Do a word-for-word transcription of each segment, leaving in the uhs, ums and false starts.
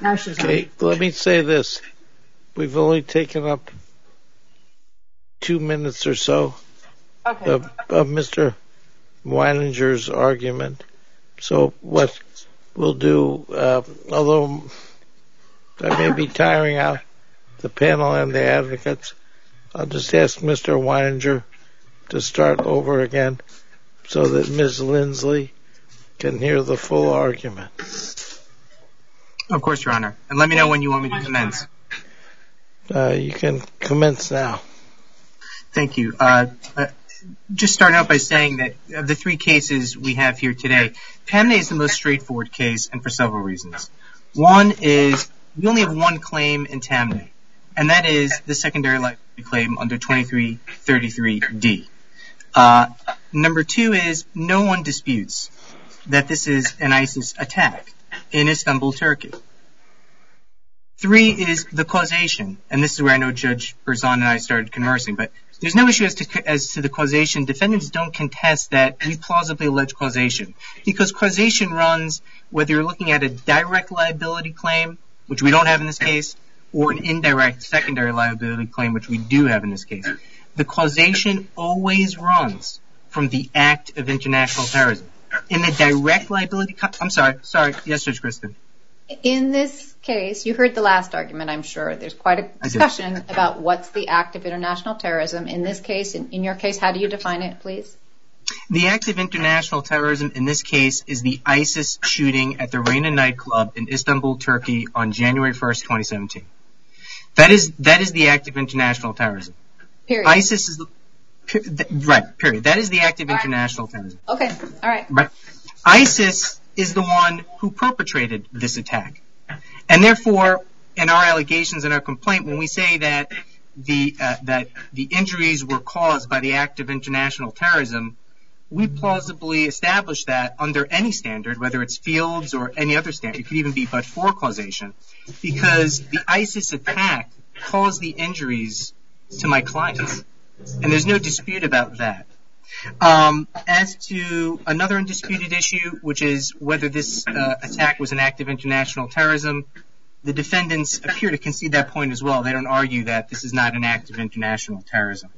Now she's okay. On. Let me say this. We've only taken up two minutes or so okay. of, of Mister Weininger's argument. So what we'll do, uh, although I may be tiring out the panel and the advocates, I'll just ask Mister Weininger to start over again so that Miz Linsley can hear the full argument. Of course, Your Honor. And let me know when you want me to commence. Uh, you can commence now. Thank you. Uh, uh, just starting out by saying that of the three cases we have here today, Tamneh is the most straightforward case, and for several reasons. One is we only have one claim in Tamneh, and that is the secondary liability claim under twenty-three thirty-three D. Uh, number two is no one disputes that this is an ISIS attack in Istanbul, Turkey. Three is the causation, and this is where I know Judge Berzon and I started conversing, but there's no issue as to, as to the causation. Defendants don't contest that we plausibly allege causation, because causation runs whether you're looking at a direct liability claim, which we don't have in this case, or an indirect secondary liability claim, which we do have in this case. The causation always runs from the act of international terrorism. In the direct liability co- – I'm sorry. Sorry. Yes, Judge Christen. In this case, you heard the last argument, I'm sure. There's quite a discussion about what's the act of international terrorism. In this case, in, in your case, how do you define it, please? The act of international terrorism in this case is the ISIS shooting at the Reina nightclub in Istanbul, Turkey on January first, twenty seventeen. That is that is the act of international terrorism. Period. ISIS is the per, th- right, period. That is the act of all international right. terrorism. Okay. All right. Right. ISIS is the one who perpetrated this attack. And therefore, in our allegations and our complaint, when we say that the uh, that the injuries were caused by the act of international terrorism, we plausibly establish that under any standard, whether it's Fields or any other standard. It could even be but for causation, because the ISIS attack caused the injuries to my clients. And there's no dispute about that. Um, as to another undisputed issue, which is whether this uh, attack was an act of international terrorism, the defendants appear to concede that point as well. They don't argue that this is not an act of international terrorism.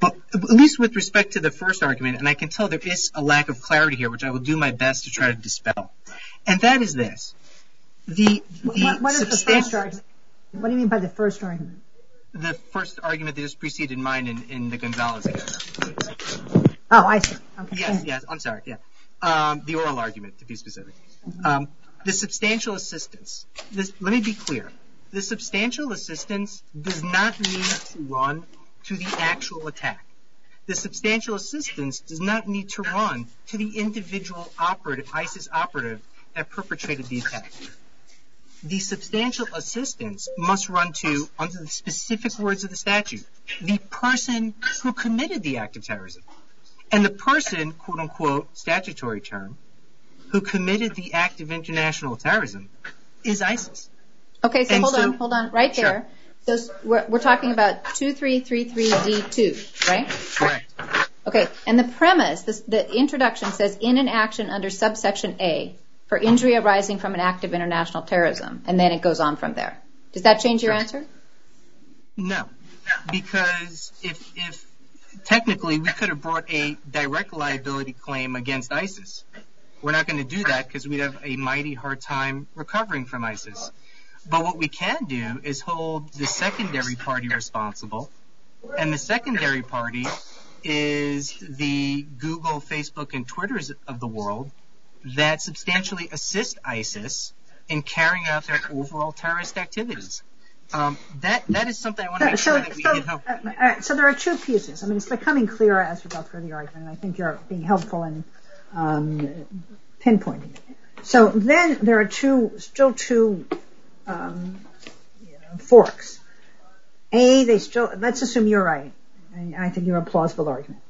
But at least with respect to the first argument, and I can tell there is a lack of clarity here, which I will do my best to try to dispel. And that is this. The, the what, what, is substan- the first what do you mean by the first argument? The first argument that just preceded mine in, in the Gonzalez case. Oh, I see. Okay. Yes, yes. I'm sorry. Yeah. Um, the oral argument, to be specific. Um, the substantial assistance. This, let me be clear. The substantial assistance does not need to run to the actual attack. The substantial assistance does not need to run to the individual operative, ISIS operative, that perpetrated the attack. The substantial assistance must run to, under the specific words of the statute, the person who committed the act of terrorism. And the person, quote-unquote, statutory term, who committed the act of international terrorism is ISIS. Okay, so and hold so, on, hold on, right there. Sure. So we're, we're talking about twenty-three thirty-three D two, right? Correct. Okay, and the premise, this, the introduction says, in an action under subsection A, for injury arising from an act of international terrorism, and then it goes on from there. Does that change your answer? No, because if, if technically we could have brought a direct liability claim against ISIS. We're not going to do that because we'd have a mighty hard time recovering from ISIS. But what we can do is hold the secondary party responsible, and the secondary party is the Google, Facebook, and Twitters of the world that substantially assist ISIS in carrying out their overall terrorist activities. Um, that that is something I want to make sure so, that we so, can help. Uh, all right, so there are two pieces. I mean, it's becoming clearer as we go through the argument, and I think you're being helpful in um, pinpointing it. So then there are two, still two um, forks. A, they still. Let's assume you're right, and I think you're a plausible argument.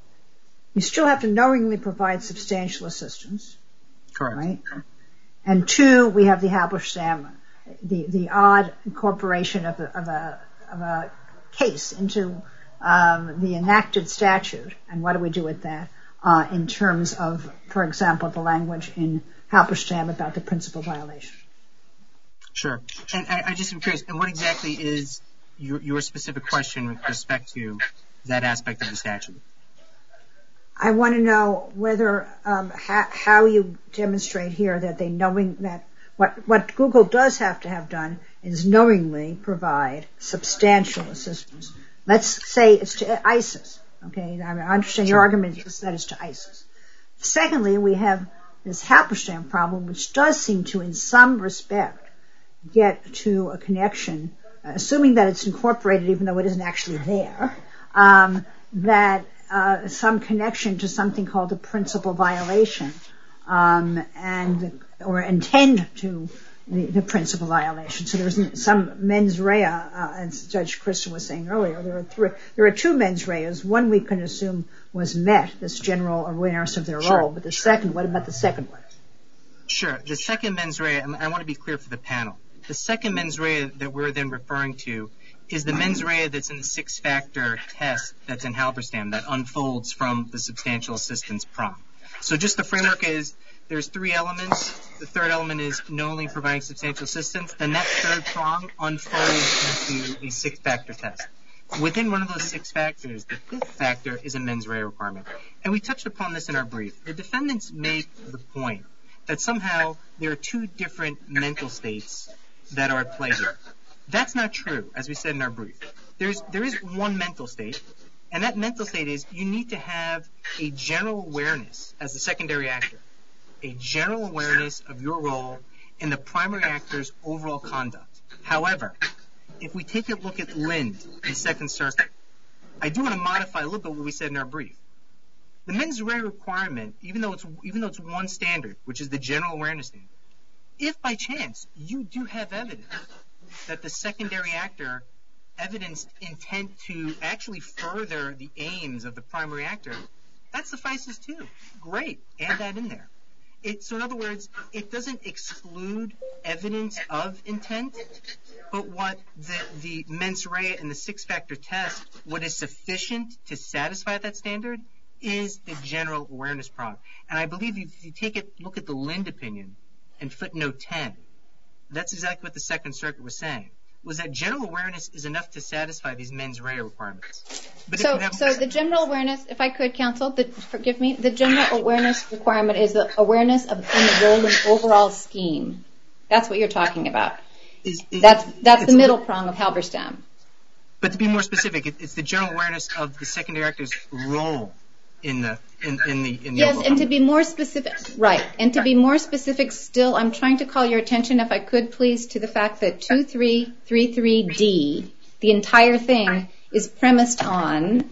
You still have to knowingly provide substantial assistance. Correct. Right? And two, we have the Halberstam, the, the odd incorporation of a, of a, of a case into um, the enacted statute. And what do we do with that uh, in terms of, for example, the language in Halberstam about the principal violation? Sure. And I, I just am curious, and what exactly is your, your specific question with respect to that aspect of the statute? I want to know whether um, ha- how you demonstrate here that they knowing that what what Google does have to have done is knowingly provide substantial assistance. Let's say it's to ISIS. Okay, I understand your argument is that it's to ISIS. Secondly, we have this Halberstam problem, which does seem to, in some respect, get to a connection, assuming that it's incorporated, even though it isn't actually there, um, that uh, some connection to something called a principal violation, um, and or intend to the, the principal violation. So there's some mens rea, uh, as Judge Christen was saying earlier. There are three. There are two mens reas. One we can assume was met, this general awareness of their sure. role. But the second, what about the second one? Sure. The second mens rea, and I want to be clear for the panel. The second mens rea that we're then referring to is the mens rea that's in the six-factor test that's in Halberstam that unfolds from the substantial assistance prompt. So just the framework is there's three elements. The third element is knowingly providing substantial assistance. Then that third prong unfolds into a six-factor test. Within one of those six factors, the fifth factor is a mens rea requirement. And we touched upon this in our brief. The defendants make the point that somehow there are two different mental states that are at play here. That's not true, as we said in our brief. There's, there is one mental state, and that mental state is you need to have a general awareness as the secondary actor, a general awareness of your role in the primary actor's overall conduct. However, if we take a look at Linde in Second Circuit, I do want to modify a little bit what we said in our brief. The mens rea requirement, even though it's even though it's one standard, which is the general awareness standard, if by chance you do have evidence that the secondary actor evidenced intent to actually further the aims of the primary actor, that suffices too. Great. Add that in there. It, so in other words, it doesn't exclude evidence of intent, but what the, the mens rea and the six-factor test, what is sufficient to satisfy that standard is the general awareness problem. And I believe if you take it, look at the Linde opinion in footnote ten, that's exactly what the Second Circuit was saying, was that general awareness is enough to satisfy these mens rea requirements. But so have- so the general awareness, if I could, counsel, the, forgive me, the general awareness requirement is the awareness of in the role and overall scheme. That's what you're talking about. Is, is, that's that's the middle prong of Halberstam. But to be more specific, it, it's the general awareness of the secondary actor's role in the in, in the in the yes, and to be more specific, right? And to be more specific, still, I'm trying to call your attention, if I could, please, to the fact that two three three three D, the entire thing, is premised on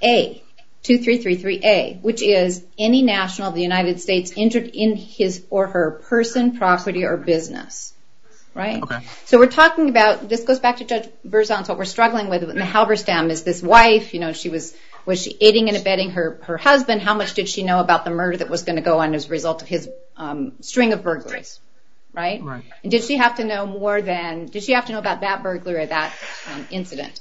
A, two three three three A, which is any national of the United States injured in his or her person, property, or business. Right. Okay. So we're talking about, this goes back to Judge Berzon, what we're struggling with in the Halberstam is this wife, you know, she was, was she aiding and abetting her, her husband? How much did she know about the murder that was going to go on as a result of his um, string of burglaries? Right? Right. And did she have to know more than, did she have to know about that burglary or that um, incident?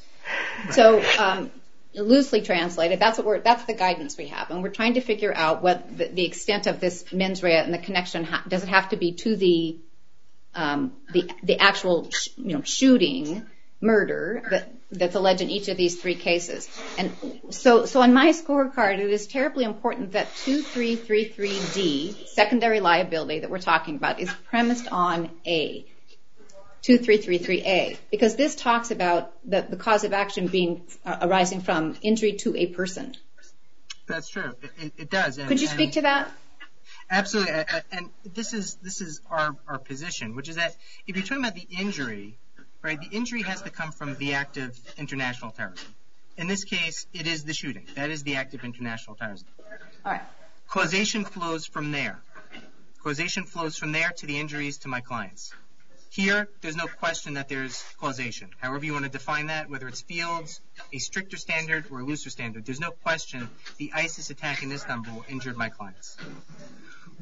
Right. So um, loosely translated, that's what we're, that's the guidance we have. And we're trying to figure out what the, the extent of this mens rea and the connection, does it have to be to the Um, the the actual sh- you know shooting, murder that that's alleged in each of these three cases, and so so on my scorecard, it is terribly important that two three three three D, secondary liability that we're talking about, is premised on A, two three three three A, because this talks about the the cause of action being uh, arising from injury to a person. That's true. It, it does. And, Could you speak and- to that? Absolutely, and this is this is our, our position, which is that if you're talking about the injury, right, the injury has to come from the act of international terrorism. In this case, it is the shooting. That is the act of international terrorism. All right. Causation flows from there. Causation flows from there to the injuries to my clients. Here, there's no question that there's causation. However you want to define that, whether it's Fields, a stricter standard, or a looser standard, there's no question the ISIS attack in Istanbul injured my clients.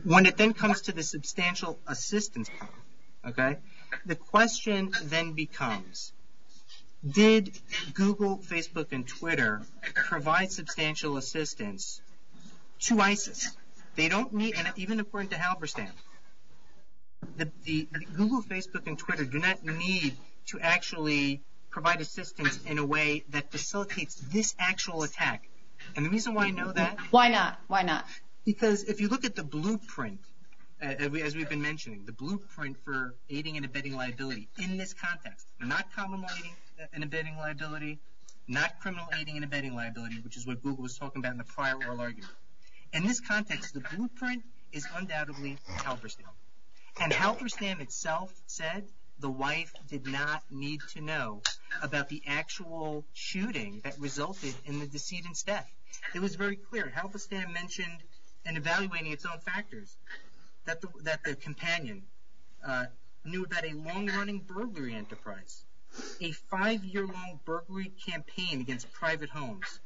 When it then comes to the substantial assistance problem, okay, the question then becomes, did Google, Facebook, and Twitter provide substantial assistance to ISIS? They don't need, and even according to Halberstam, the, the, the Google, Facebook, and Twitter do not need to actually provide assistance in a way that facilitates this actual attack. And the reason why I know that... Why not? Why not? Because if you look at the blueprint, uh, as we've been mentioning, the blueprint for aiding and abetting liability in this context, not common law aiding and abetting liability, not criminal aiding and abetting liability, which is what Google was talking about in the prior oral argument. In this context, the blueprint is undoubtedly Halberstam. And Halberstam itself said the wife did not need to know about the actual shooting that resulted in the decedent's death. It was very clear. Halberstam mentioned, in evaluating its own factors, that the, that the companion uh, knew about a long-running burglary enterprise, a five-year-long burglary campaign against private homes,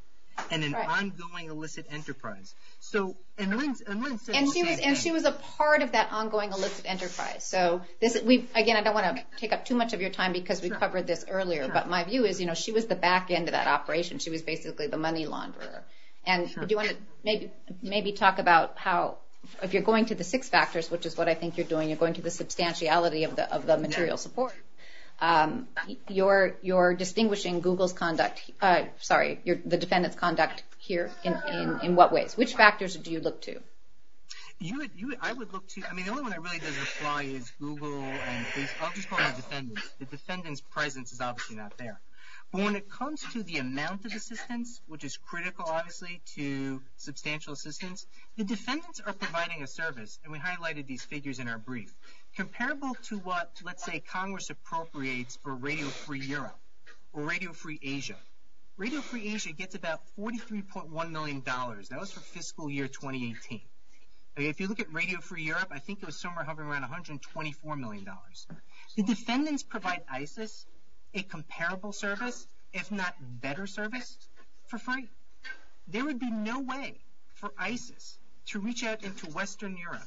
and an right. ongoing illicit enterprise. So, and Lynn, and Lynn said, and she was, and she was a part of that ongoing illicit enterprise. So this, we again, I don't want to take up too much of your time because we sure. covered this earlier. Sure. But my view is, you know, she was the back end of that operation. She was basically the money launderer. And sure. do you want to maybe maybe talk about how, if you're going to the six factors, which is what I think you're doing, you're going to the substantiality of the of the material support. Um, you're, you're distinguishing Google's conduct, uh, sorry, your, the defendant's conduct here in, in, in what ways? Which factors do you look to? You would, you would, I would look to, I mean, the only one that really does apply is Google and Facebook. I'll just call them the defendants. The defendant's presence is obviously not there. But when it comes to the amount of assistance, which is critical, obviously, to substantial assistance, the defendants are providing a service, and we highlighted these figures in our brief, comparable to what, let's say, Congress appropriates for Radio Free Europe or Radio Free Asia. Radio Free Asia gets about forty-three point one million dollars. That was for fiscal year twenty eighteen. Okay, if you look at Radio Free Europe, I think it was somewhere hovering around one hundred twenty-four million dollars. The defendants provide ISIS a comparable service, if not better service, for free. There would be no way for ISIS to reach out into Western Europe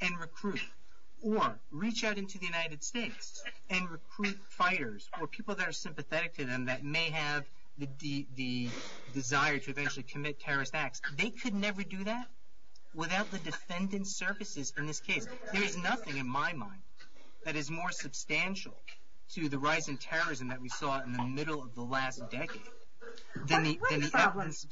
and recruit, or reach out into the United States and recruit fighters or people that are sympathetic to them that may have the, the, the desire to eventually commit terrorist acts. They could never do that without the defendant's services in this case. There is nothing in my mind that is more substantial to the rise in terrorism that we saw in the middle of the last decade than the, than the evidence.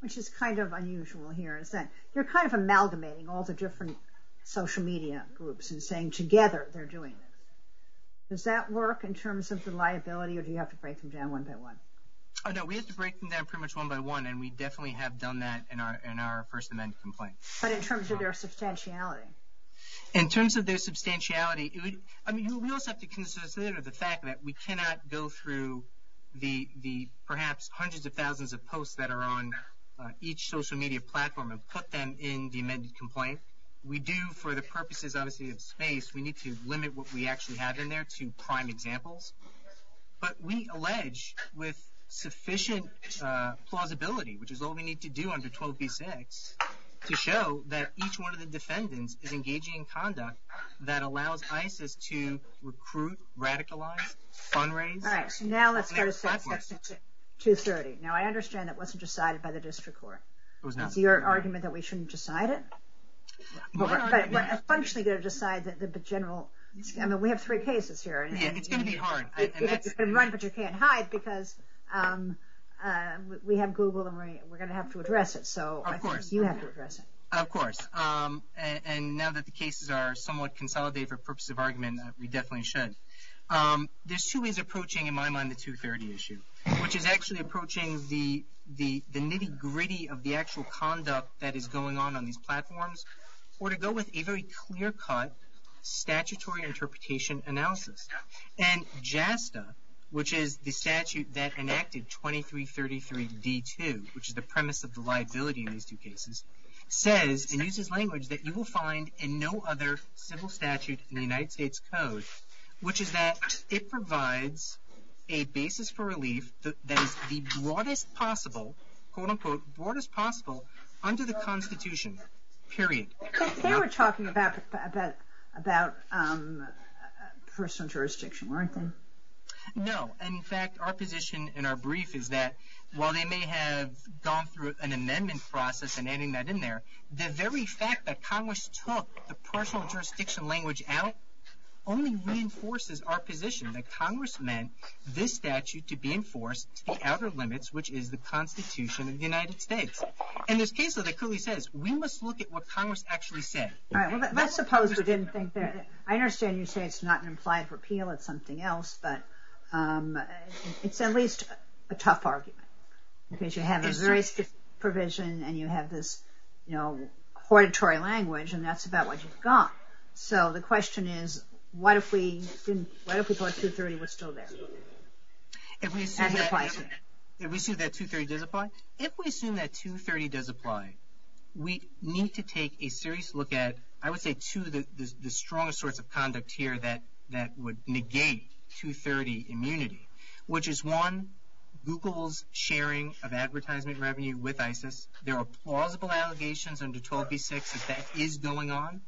Which is kind of unusual here is that you're kind of amalgamating all the different social media groups and saying together they're doing this. Does that work in terms of the liability, or do you have to break them down one by one? Oh no, we have to break them down pretty much one by one, and we definitely have done that in our in our First Amendment complaint. But in terms of their substantiality? In terms of their substantiality, it would, I mean, we also have to consider the fact that we cannot go through the the perhaps hundreds of thousands of posts that are on uh, each social media platform and put them in the amended complaint. We do, for the purposes, obviously, of space, we need to limit what we actually have in there to prime examples. But we allege with sufficient uh, plausibility, which is all we need to do under twelve B six, to show that each one of the defendants is engaging in conduct that allows ISIS to recruit, radicalize, fundraise. All right, so now let's go to Section two thirty. Now, I understand that wasn't decided by the district court. It was not. Is your argument that we shouldn't decide it? Well, but, but we're functionally going to decide that the general. I mean, we have three cases here. And, yeah, and, it's going to be hard. You, and that's, you can run, but you can't hide because um, uh, we have Google, and we're, we're going to have to address it. So I course. think you have to address it. Of course. Um, and, and now that the cases are somewhat consolidated for purposes of argument, uh, we definitely should. Um, there's two ways approaching, in my mind, the two thirty issue, which is actually approaching the the, the nitty-gritty of the actual conduct that is going on on these platforms, or to go with a very clear-cut statutory interpretation analysis. And JASTA, which is the statute that enacted twenty-three thirty-three D two, which is the premise of the liability in these two cases, says and uses language that you will find in no other civil statute in the United States Code, which is that it provides a basis for relief that is the broadest possible, quote-unquote, broadest possible under the Constitution. Period. They were talking about about about um, personal jurisdiction, weren't they? No. And in fact, our position in our brief is that while they may have gone through an amendment process and adding that in there, the very fact that Congress took the personal jurisdiction language out only reinforces our position that Congress meant this statute to be enforced to the outer limits, which is the Constitution of the United States. And there's case law that clearly says we must look at what Congress actually said. All right, well, that, let's suppose we didn't think that. I understand you say it's not an implied repeal, it's something else, but um, it's at least a tough argument because you have a very stiff provision and you have this, you know, hortatory language, and that's about what you've got. So the question is, What if we didn't? What if we thought two thirty was still there? If we assume that, applies if, if we assume that two thirty does apply, if we assume that two thirty does apply, we need to take a serious look at, I would say, two of the, the, the strongest sorts of conduct here that, that would negate two thirty immunity, which is one, Google's sharing of advertisement revenue with ISIS. There are plausible allegations under twelve B six that that is going on.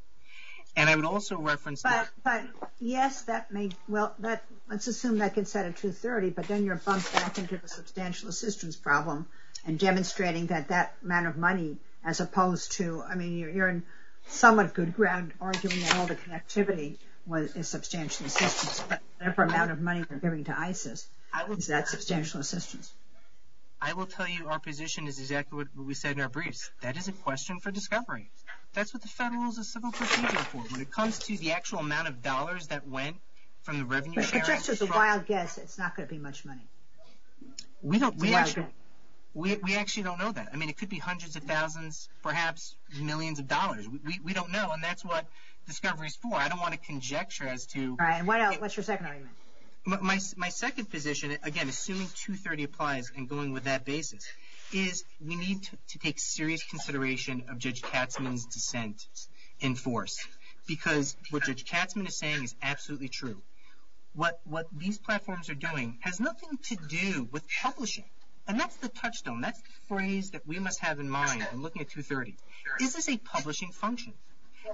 And I would also reference but, that. But, yes, that may, well, that, let's assume that gets set at two thirty, but then you're bumped back into the substantial assistance problem and demonstrating that that amount of money, as opposed to, I mean, you're, you're in somewhat good ground arguing that all the connectivity was, is substantial assistance, but whatever amount of money you're giving to ISIS, I would, is that substantial assistance? I will tell you our position is exactly what we said in our briefs. That is a question for discovery. That's what the Federal Rules of Civil Procedure are for. When it comes to the actual amount of dollars that went from the revenue but, sharing... But just as a wild guess, it's not going to be much money. We don't. We actually, we, we actually don't know that. I mean, it could be hundreds of thousands, perhaps millions of dollars. We, we, we don't know, and that's what discovery is for. I don't want to conjecture as to... All right, and what else? It, what's your second argument? My, my, my second position, again, assuming two thirty applies and going with that basis... is we need to, to take serious consideration of Judge Katzmann's dissent in force, because what Judge Katzmann is saying is absolutely true. What what these platforms are doing has nothing to do with publishing, and that's the touchstone. That's the phrase that we must have in mind when looking at two thirty. Is this a publishing function?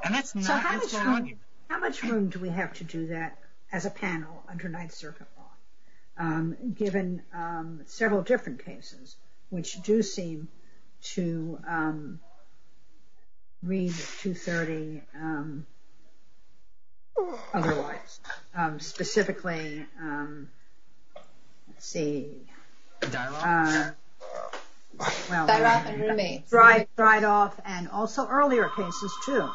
And that's not so how what's much going room, on here. How much room do we have to do that as a panel under Ninth Circuit law, um, given um, several different cases? Which do seem to um, read two thirty um, otherwise. Um, specifically, um, let's see. Dyroff? Uh, well, Dyroff and Roommates. Dyroff and also earlier cases, too,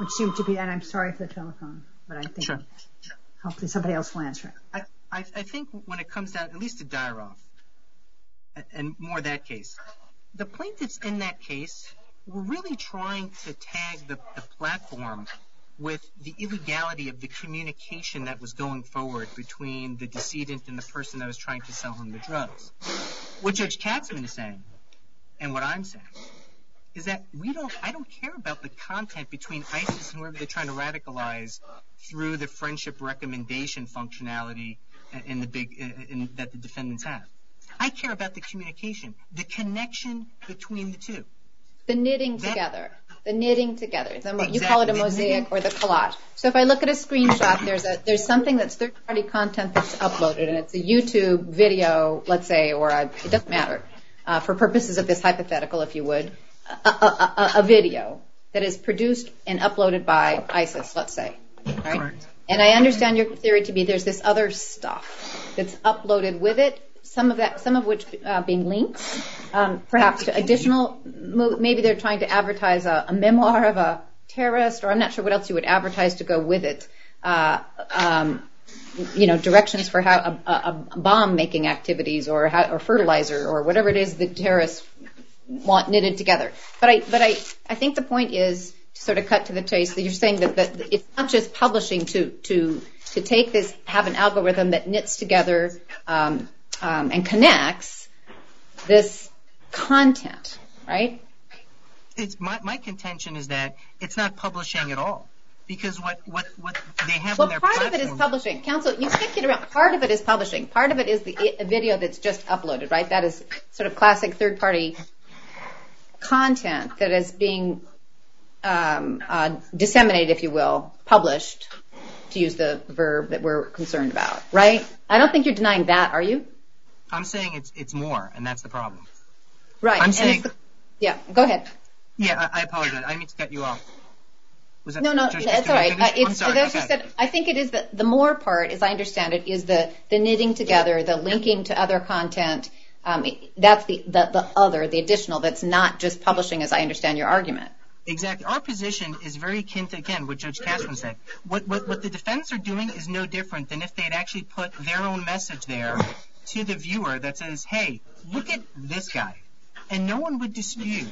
which seem to be, and I'm sorry for the telephone, but I think sure. hopefully somebody else will answer it. I, I, I think when it comes down, at least to Dyroff, and more that case, the plaintiffs in that case were really trying to tag the, the platform with the illegality of the communication that was going forward between the decedent and the person that was trying to sell him the drugs. What Judge Katzmann is saying, and what I'm saying, is that we don't, I don't care about the content between ISIS and whoever they're trying to radicalize through the friendship recommendation functionality in the big, in, in, that the defendants have. I care about the communication, the connection between the two. The knitting that, together. The knitting together. The, exactly, you call it a mosaic knitting. Or the collage. So if I look at a screenshot, there's a there's something that's third-party content that's uploaded, and it's a YouTube video, let's say, or a, it doesn't matter, uh, for purposes of this hypothetical, if you would, a, a, a, a video that is produced and uploaded by ISIS, let's say, right? Correct. And I understand your theory to be there's this other stuff that's uploaded with it, some of that, some of which uh, being links, um, perhaps to additional, maybe they're trying to advertise a, a memoir of a terrorist, or I'm not sure what else you would advertise to go with it, uh, um, you know, directions for how a, a, a bomb-making activities or how, or fertilizer or whatever it is the terrorists want knitted together. But I, but I, I think the point is, to sort of cut to the chase, that you're saying that, that it's not just publishing to, to, to take this, have an algorithm that knits together, um, Um, and connects this content, right? It's my, my contention is that it's not publishing at all, because what, what, what they have well, on their platform... Well, part of it is publishing. Counsel, you stick it around. Part of it is publishing. Part of it is the a video that's just uploaded, right? That is sort of classic third-party content that is being um, uh, disseminated, if you will, published to use the verb that we're concerned about, right? I don't think you're denying that, are you? I'm saying it's it's more, and that's the problem. Right. I'm saying... The, yeah, go ahead. Yeah, I, I apologize. I mean to cut you off. Was that no, no, Judge, that's all right. Uh, it's, sorry, that's just that I think it is the, the more part, as I understand it, is the, the knitting together, the linking to other content. Um, that's the, the, the other, the additional, that's not just publishing, as I understand your argument. Exactly. Our position is very akin to, again, what Judge Katzmann said. What, what, what the defense are doing is no different than if they'd actually put their own message there to the viewer that says, hey, look at this guy. And no one would dispute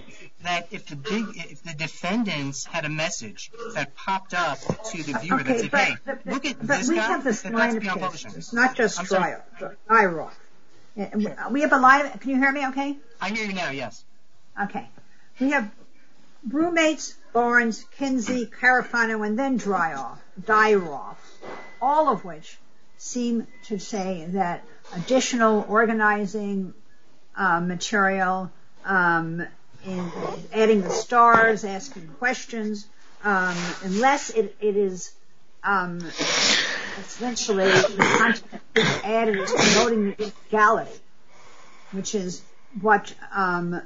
that if the big, if the defendants had a message that popped up to the viewer okay, that said, but, hey, but, look at this we guy, have this that line that's beyond publishing. It's not just Dyroff. Dyroff. We have a line of, can you hear me okay? I hear you now, yes. Okay. We have Roommates, Barnes, Kinsey, Carafano, and then Dyroff, Dyroff, all of which seem to say that additional organizing uh, material um, in adding the stars, asking questions, um, unless it, it is um, essentially the content that's added is promoting the illegality, which is what um,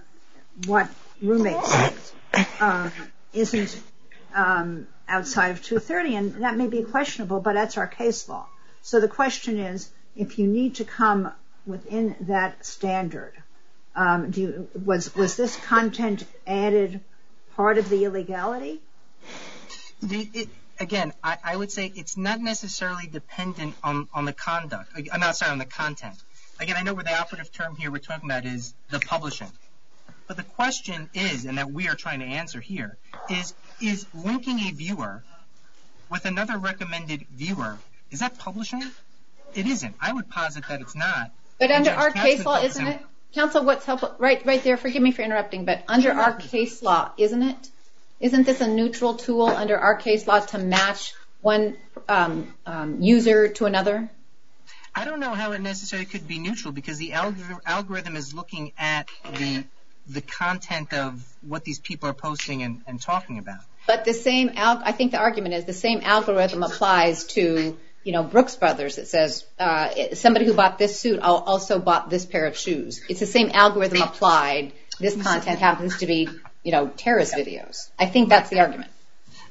what Roommates says. Um, isn't um, outside of two thirty, and that may be questionable, but that's our case law. So the question is, if you need to come within that standard, um, do you, was was this content added part of the illegality? The, it, again, I, I would say it's not necessarily dependent on, on the conduct. I'm not sorry on the content. Again, I know where the operative term here we're talking about is the publishing. But the question is, and that we are trying to answer here, is is linking a viewer with another recommended viewer, is that publishing? It isn't. I would posit that it's not. But under our case law, isn't it? Counsel, what's helpful? Right, right there. Forgive me for interrupting, but under our case law, isn't it? Isn't this a neutral tool under our case law to match one um, um, user to another? I don't know how it necessarily could be neutral because the alg- algorithm is looking at the the content of what these people are posting and, and talking about. But the same, al- I think the argument is the same algorithm applies to, you know, Brooks Brothers. It says uh, somebody who bought this suit also bought this pair of shoes. It's the same algorithm applied. This content happens to be, you know, terrorist videos. I think that's the argument.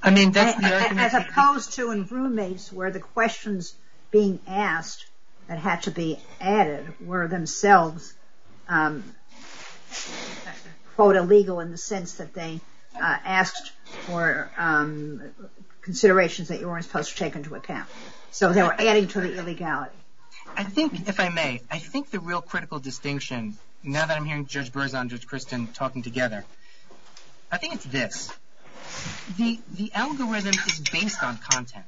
I mean, that's the argument. As opposed to in Roommates where the questions being asked that had to be added were themselves um quote, illegal in the sense that they uh, asked for um, considerations that you weren't supposed to take into account. So they were adding to the illegality. I think, if I may, I think the real critical distinction, now that I'm hearing Judge Berzon and Judge Christen talking together, I think it's this. The, the algorithm is based on content.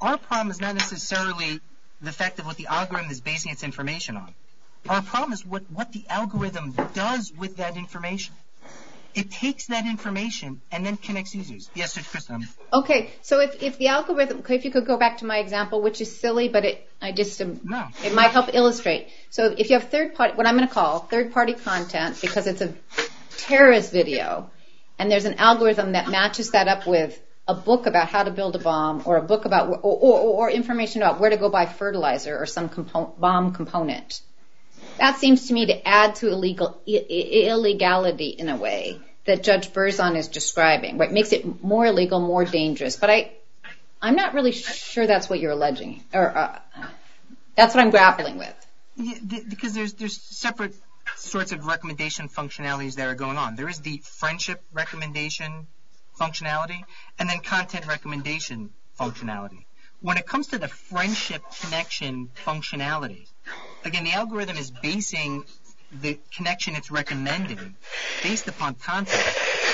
Our problem is not necessarily the fact of what the algorithm is basing its information on. Our problem is what, what the algorithm does with that information. It takes that information and then connects users. Yes, Judge Christen. Okay, so if, if the algorithm, if you could go back to my example, which is silly, but it I just um, no. it might help illustrate. So if you have third party, what I'm going to call third party content, because it's a terrorist video, and there's an algorithm that matches that up with a book about how to build a bomb, or a book about or or, or information about where to go buy fertilizer or some compo- bomb component. That seems to me to add to illegal I- illegality in a way that Judge Berzon is describing. Right, makes it more illegal, more dangerous. But I, I'm not really sure that's what you're alleging, or uh, that's what I'm grappling with. Yeah, th- because there's there's separate sorts of recommendation functionalities that are going on. There is the friendship recommendation functionality, and then content recommendation functionality. When it comes to the friendship connection functionality, again, the algorithm is basing the connection it's recommending based upon content.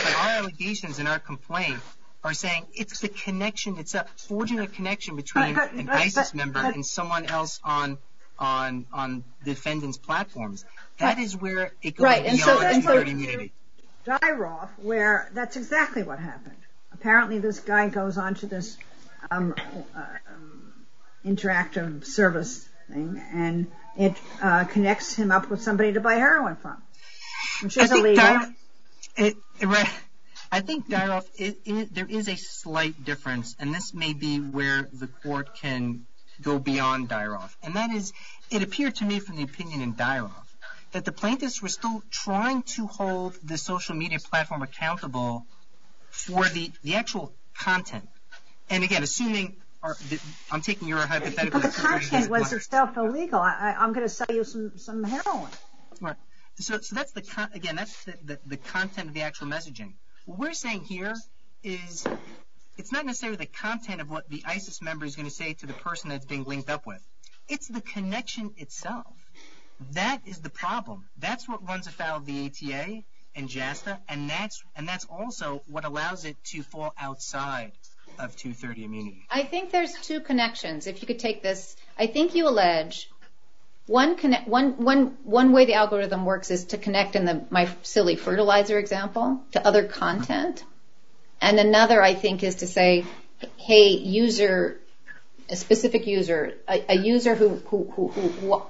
But our allegations and our complaint are saying it's the connection itself, forging a connection between but, but, an ISIS but, member but, and someone else on on on defendants' platforms. That but, is where it goes right, beyond and so, immunity. So Dyroff, where that's exactly what happened. Apparently, this guy goes on to this Um, uh, um, interactive service thing, and it uh, connects him up with somebody to buy heroin from, which is illegal. Dyroff, it, right, I think, Dyroff, it, it, there is a slight difference, and this may be where the court can go beyond Dyroff. And that is, it appeared to me from the opinion in Dyroff that the plaintiffs were still trying to hold the social media platform accountable for the, the actual content. And again, assuming Or, I'm taking your hypothetical. But the content was itself illegal. I, I, I'm going to sell you some, some heroin. Right. So, so that's the con- again. That's the, the, the content of the actual messaging. What we're saying here is it's not necessarily the content of what the ISIS member is going to say to the person that's being linked up with. It's the connection itself. That is the problem. That's what runs afoul of the A T A and JASTA, and that's and that's also what allows it to fall outside of two thirty immunity. I think there's two connections. If you could take this, I think you allege one connect, one, one, one way the algorithm works is to connect in the my silly fertilizer example to other content, and another I think is to say, hey, user, a specific user, a, a user who who who, who who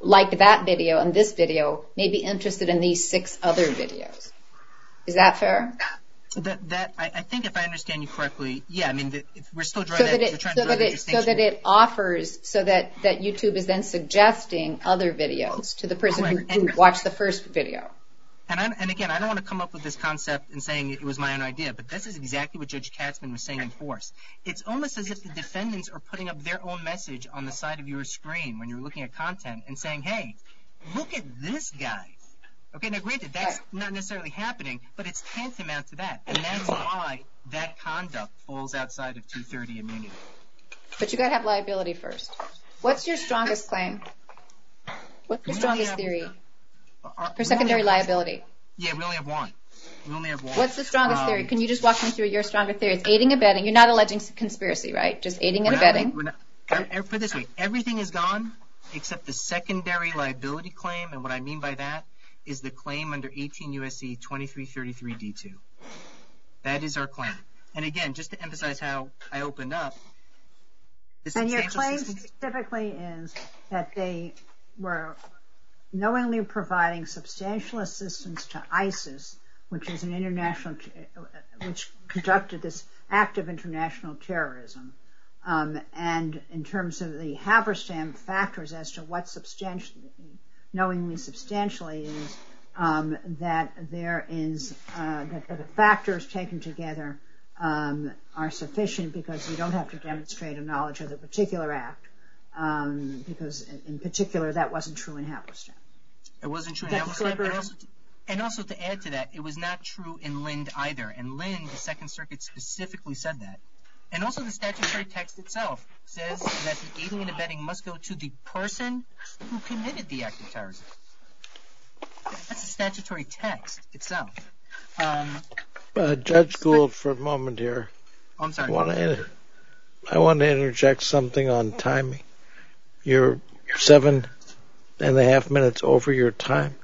liked that video and this video may be interested in these six other videos. Is that fair? That, that I, I think, if I understand you correctly, yeah. I mean, the, if we're still drawing so that, that, it, trying so to draw that, that it, so that it offers, so that, that YouTube is then suggesting other videos to the person who, and, who watched the first video. And I, and again, I don't want to come up with this concept and saying it was my own idea, but this is exactly what Judge Katzmann was saying in force. It's almost as if the defendants are putting up their own message on the side of your screen when you're looking at content and saying, "Hey, look at this guy." Okay, now granted, that's not necessarily happening, but it's tantamount to that. And that's why that conduct falls outside of two thirty immunity. But you got to have liability first. What's your strongest claim? What's your we strongest have, theory are, for secondary have, liability? Yeah, we only have one. We only have one. What's the strongest um, theory? Can you just walk me through your stronger theory? It's aiding and abetting. You're not alleging conspiracy, right? Just aiding and abetting. We're not, I, I put it this way. Everything is gone except the secondary liability claim. And what I mean by that is the claim under eighteen U S C twenty-three thirty-three D two. That is our claim. And again, just to emphasize how I opened up. This and your claim system specifically is that they were knowingly providing substantial assistance to ISIS, which is an international, which conducted this act of international terrorism. Um, and in terms of the Halberstam factors as to what substantial knowingly substantially is um, that there is uh, that the factors taken together um, are sufficient because you don't have to demonstrate a knowledge of the particular act um, because in particular that wasn't true in Halberstam. It wasn't true in Halberstam. And also, to, and also to add to that, it was not true in Linde either. And Linde, the Second Circuit specifically said that. And also the statutory text itself says that the aiding and abetting must go to the person who committed the act of terrorism. That's the statutory text itself. Um, uh, Judge Gould, for a moment here. Oh, I'm sorry. I want, to inter- I want to interject something on timing. You're, you're seven and a half minutes over your time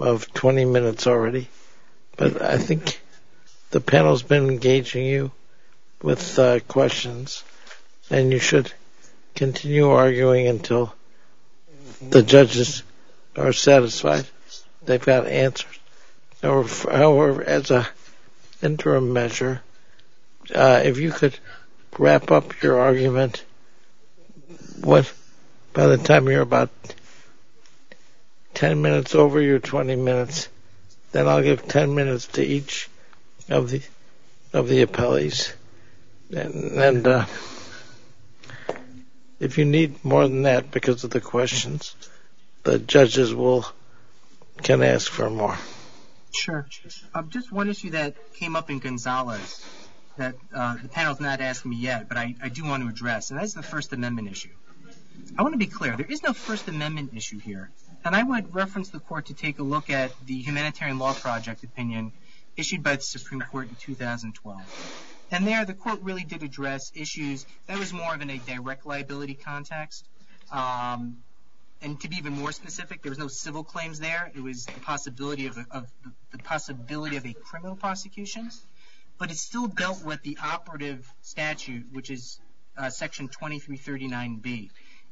of twenty minutes already. But I think the panel's been engaging you with uh, questions, and you should continue arguing until the judges are satisfied they've got answers. Or, however, as a interim measure, uh, if you could wrap up your argument what, by the time you're about ten minutes over your twenty minutes, then I'll give ten minutes to each of the of the appellees. And, and uh, if you need more than that because of the questions, the judges will can ask for more. Sure. Um, just one issue that came up in Gonzalez that uh, the panel's not asked me yet, but I, I do want to address, and that's the First Amendment issue. I want to be clear. There is no First Amendment issue here, and I would reference the court to take a look at the Humanitarian Law Project opinion issued by the Supreme Court in two thousand twelve. And there, the court really did address issues that was more of in a direct liability context. Um, and to be even more specific, there was no civil claims there. It was the possibility of, a, of the possibility of a criminal prosecution, but it still dealt with the operative statute, which is uh, Section twenty-three thirty-nine B.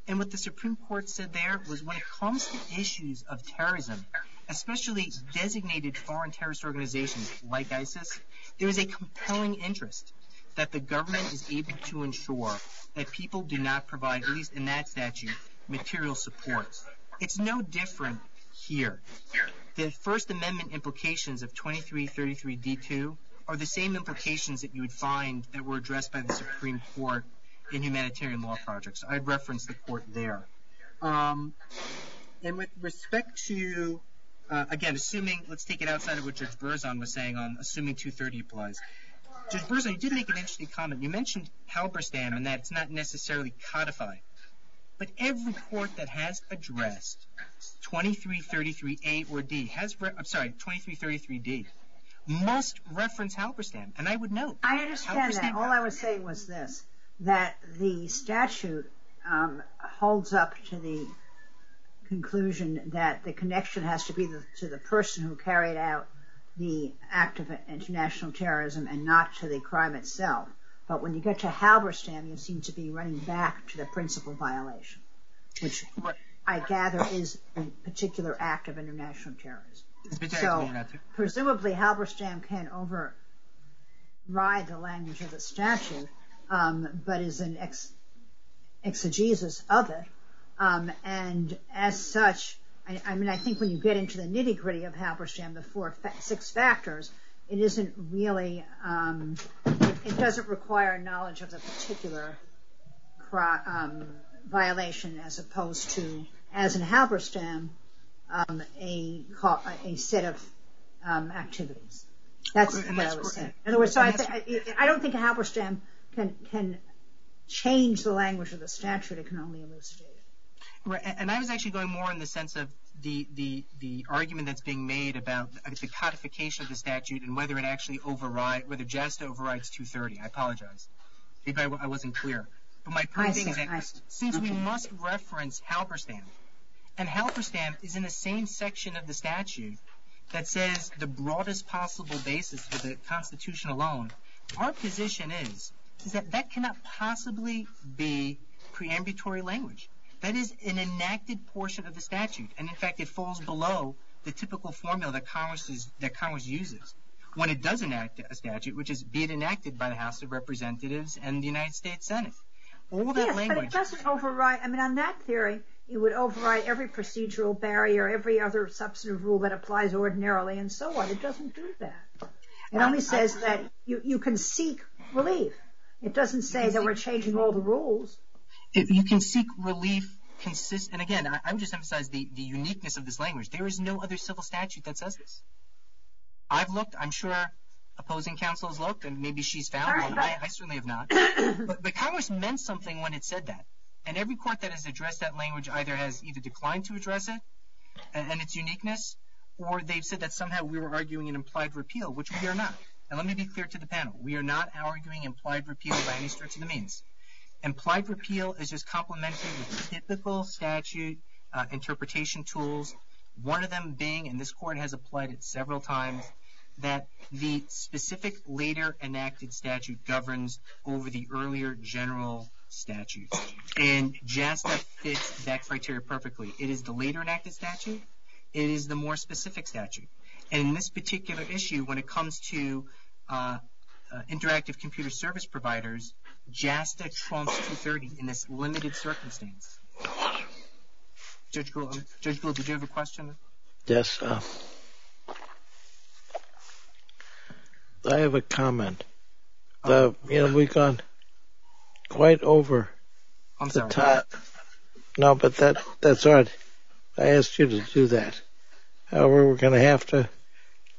And what the Supreme Court said there was, when it comes to issues of terrorism, especially designated foreign terrorist organizations like ISIS, there is a compelling interest that the government is able to ensure that people do not provide, at least in that statute, material support. It's no different here. The First Amendment implications of twenty-three thirty-three D two are the same implications that you would find that were addressed by the Supreme Court in humanitarian law projects. I'd reference the court there. Um, and with respect to, uh, again, assuming, let's take it outside of what Judge Berzon was saying on assuming two thirty applies. Judge Berzon, you did make an interesting comment. You mentioned Halberstam and that it's not necessarily codified. But every court that has addressed twenty-three thirty-three A or D has, re- I'm sorry, twenty-three thirty-three D must reference Halberstam. And I would note. I understand Halberstam- that. All I was saying was this, that the statute um, holds up to the conclusion that the connection has to be the, to the person who carried out the act of international terrorism and not to the crime itself. But when you get to Halberstam, you seem to be running back to the principal violation, which I gather is a particular act of international terrorism. So presumably Halberstam can override the language of the statute, um, but is an ex- exegesis of it. Um, and as such, I, I mean, I think when you get into the nitty-gritty of Halberstam, the four, fa- six factors, it isn't really, um, it, it doesn't require knowledge of the particular pro, um, violation as opposed to, as in Halberstam, um, a, a set of um, activities. That's and what that's I was saying. In other words, so I, th- I don't think Halberstam can, can change the language of the statute. It can only elucidate it. Right. And I was actually going more in the sense of The, the the argument that's being made about the codification of the statute and whether it actually overrides, whether JASTA overrides two thirty. I apologize. Maybe I, w- I wasn't clear. But my point see, is that since okay. we must reference Halberstam, and Halberstam is in the same section of the statute that says the broadest possible basis for the Constitution alone, our position is, is that that cannot possibly be preambulatory language. That is an enacted portion of the statute, and in fact, it falls below the typical formula that Congress is, that Congress uses when it does enact a statute, which is be it enacted by the House of Representatives and the United States Senate. All that yes, language. But it doesn't override. I mean, on that theory, it would override every procedural barrier, every other substantive rule that applies ordinarily, and so on. It doesn't do that. It only I, says I, that you, you can seek relief. It doesn't say that we're changing all the rules. If you can seek relief consist, and again, I, I would just emphasize the, the uniqueness of this language. There is no other civil statute that says this. I've looked. I'm sure opposing counsel has looked, and maybe she's found right, one. But- I, I certainly have not. but, but Congress meant something when it said that. And every court that has addressed that language either has either declined to address it and, and its uniqueness, or they've said that somehow we were arguing an implied repeal, which we are not. And let me be clear to the panel. We are not arguing implied repeal by any stretch of the means. Implied repeal is just complementary with typical statute uh, interpretation tools, one of them being, and this court has applied it several times, that the specific later enacted statute governs over the earlier general statute. And JASTA fits that criteria perfectly. It is the later enacted statute. It is the more specific statute. And in this particular issue, when it comes to uh, uh, interactive computer service providers, JASTA trumps two thirty in this limited circumstance. Judge Gould, Judge Gould, did you have a question? Yes. Uh, I have a comment. The, you know, we've gone quite over I'm the time. No, but that that's all right. I asked you to do that. However, we're going to have to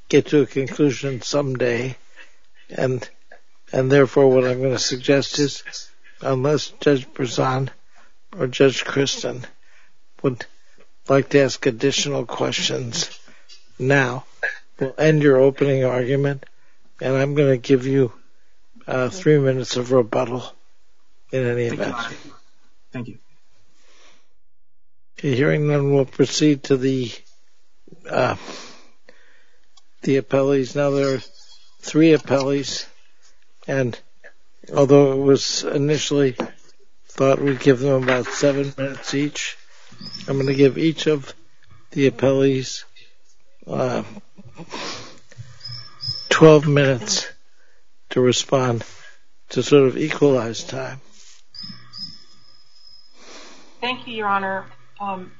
get to a conclusion someday, and And therefore, what I'm going to suggest is, unless Judge Berzon or Judge Christen would like to ask additional questions now, we'll end your opening argument, and I'm going to give you uh, three minutes of rebuttal in any event. Thank you. Okay, hearing none, we'll proceed to the uh, the appellees. Now there are three appellees. And although it was initially thought we'd give them about seven minutes each, I'm going to give each of the appellees uh, twelve minutes to respond to sort of equalize time. Thank you, Your Honor. Um,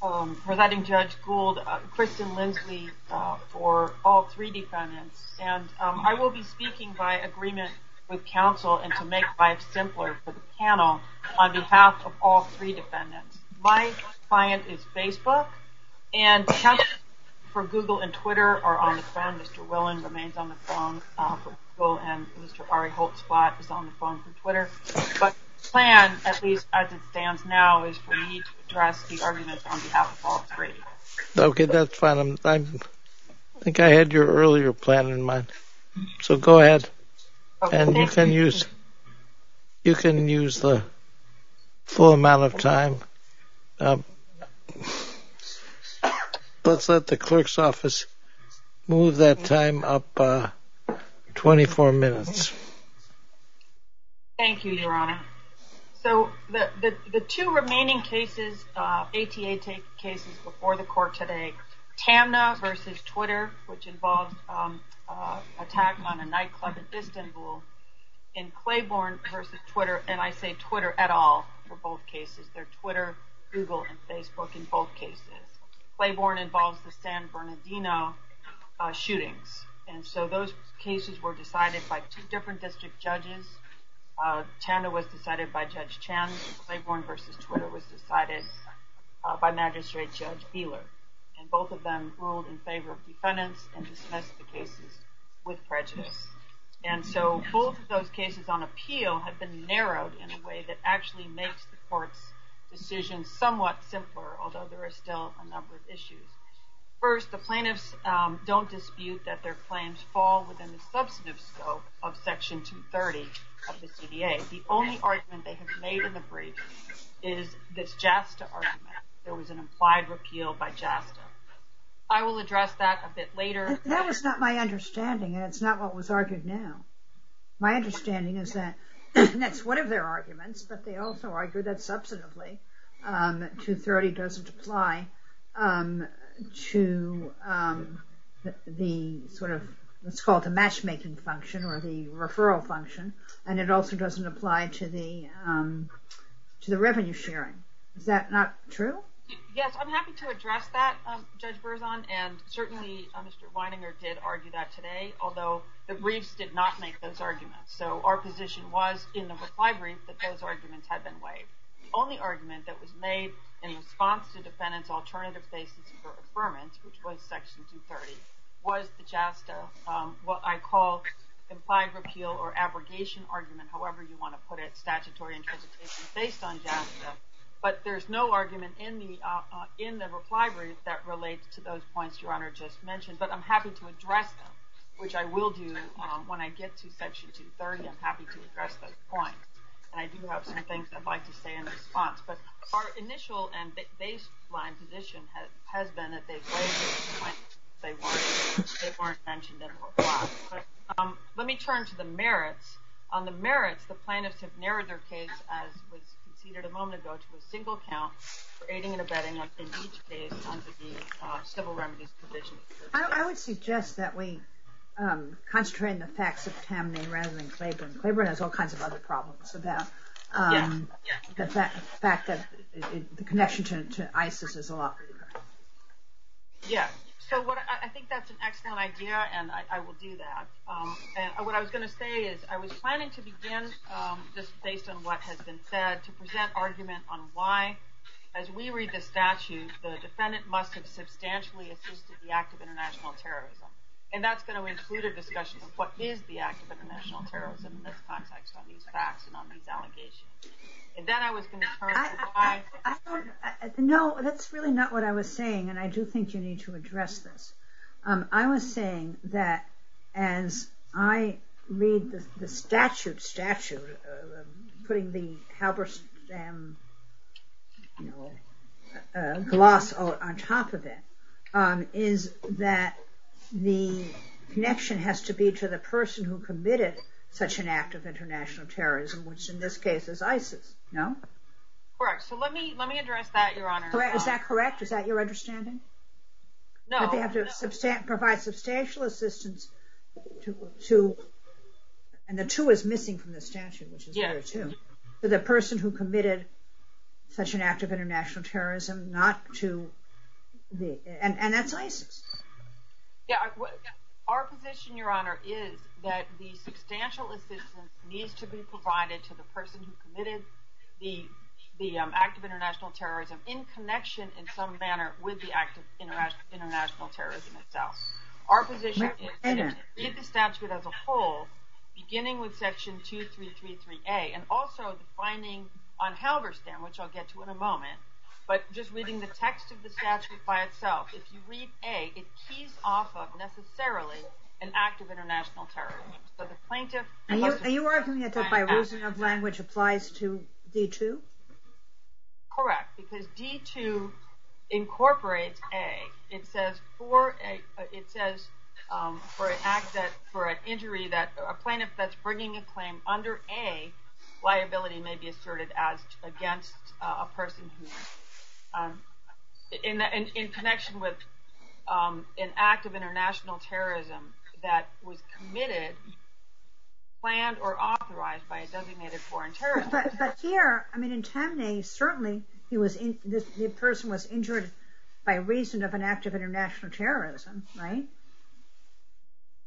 um, Presiding Judge Gould, uh, Kristen Linsley uh, for all three defendants. And um, I will be speaking by agreement with counsel and to make life simpler for the panel on behalf of all three defendants. My client is Facebook, and counsel for Google and Twitter are on the phone. Mister Willen remains on the phone uh, for Google, and Mister Ari Holtzblatt is on the phone for Twitter. But the plan, at least as it stands now, is for me to address the arguments on behalf of all three. Okay, that's fine. I'm, I'm, I think I had your earlier plan in mind, so go ahead. Okay, and you can you. use you can use the full amount of time. Um, let's let the clerk's office move that time up uh, twenty-four minutes. Thank you, Your Honor. So the, the, the two remaining cases, uh, A T A take cases before the court today, Tamneh versus Twitter, which involved um, uh, attack on a nightclub in Istanbul, and Claiborne versus Twitter, and I say Twitter et al. For both cases. They're Twitter, Google, and Facebook in both cases. Claiborne involves the San Bernardino uh, shootings, and so those cases were decided by two different district judges. Uh, Tamneh was decided by Judge Chen. Claiborne versus Twitter was decided uh, by Magistrate Judge Beeler. And both of them ruled in favor of defendants and dismissed the cases with prejudice. And so both of those cases on appeal have been narrowed in a way that actually makes the court's decision somewhat simpler, although there are still a number of issues. First, the plaintiffs um, don't dispute that their claims fall within the substantive scope of Section two thirty of the C D A. The only argument they have made in the brief is this JASTA argument. There was an implied repeal by JASTA. I will address that a bit later. That was not my understanding, and it's not what was argued now. My understanding is that that's one of their arguments, but they also argue that substantively um, two thirty doesn't apply um, to um, the, the sort of, let's call it the matchmaking function or the referral function, and it also doesn't apply to the um, to the revenue sharing. Is that not true? Yes, I'm happy to address that, um, Judge Berzon, and certainly uh, Mister Weininger did argue that today, although the briefs did not make those arguments. So our position was in the reply brief that those arguments had been waived. The only argument that was made in response to defendants' alternative basis for affirmance, which was Section two thirty, was the JASTA, um, what I call implied repeal or abrogation argument, however you want to put it, statutory interpretation based on JASTA. But there's no argument in the uh, uh, in the reply brief that relates to those points Your Honor just mentioned. But I'm happy to address them, which I will do um, when I get to Section two thirty. I'm happy to address those points, and I do have some things I'd like to say in response. But our initial and baseline position has, has been that they've waived they weren't they weren't mentioned in the reply. But um, let me turn to the merits. On the merits, the plaintiffs have narrowed their case as was a moment ago to a single count for aiding and abetting in each case under the uh, civil remedies provision. I, I would suggest that we um, concentrate on the facts of Tamneh rather than Claiborne. Claiborne has all kinds of other problems about um, yeah. Yeah. the fa- fact that it, it, the connection to, to ISIS is a lot weaker. Yeah. So what I, I think that's an excellent idea, and I, I will do that. Um, and what I was going to say is I was planning to begin, um, just based on what has been said, to present argument on why, as we read the statute, the defendant must have substantially assisted the act of international terrorism. And that's going to include a discussion of what is the act of international terrorism in this context, on these facts and on these allegations. And then I was going to turn I, to why... I, I don't, I, no, that's really not what I was saying, and I do think you need to address this. Um, I was saying that as I read the, the statute, statute, uh, putting the Halberstam, you know, uh, gloss on top of it, um, is that the connection has to be to the person who committed such an act of international terrorism, which in this case is ISIS, no? Correct. So let me let me address that, Your Honor. Correct. Is that correct? Is that your understanding? No, but they have to no. substan- provide substantial assistance to, to, and the two is missing from the statute, which is yeah. there too, to the person who committed such an act of international terrorism, not to the, and, and that's ISIS. Yeah, our position, Your Honor, is that the substantial assistance needs to be provided to the person who committed the the um, act of international terrorism in connection in some manner with the act of international, international terrorism itself. Our position is that if you read the statute as a whole, beginning with Section two three three three A, and also the finding on Halberstam, which I'll get to in a moment, but just reading the text of the statute by itself, if you read A, it keys off of necessarily an act of international terrorism. So the plaintiff... Are you, are you arguing that by reason of language applies to D two? Correct, because D two incorporates A. It says for a, it says um, for an act that for an injury that a plaintiff that's bringing a claim under A, liability may be asserted as against uh, a person who, um, in, the, in in connection with um, an act of international terrorism that was committed, planned or authorized by a designated foreign terrorist. But, but here, I mean, in Tamneh, certainly he was in, this, the person was injured by reason of an act of international terrorism, right?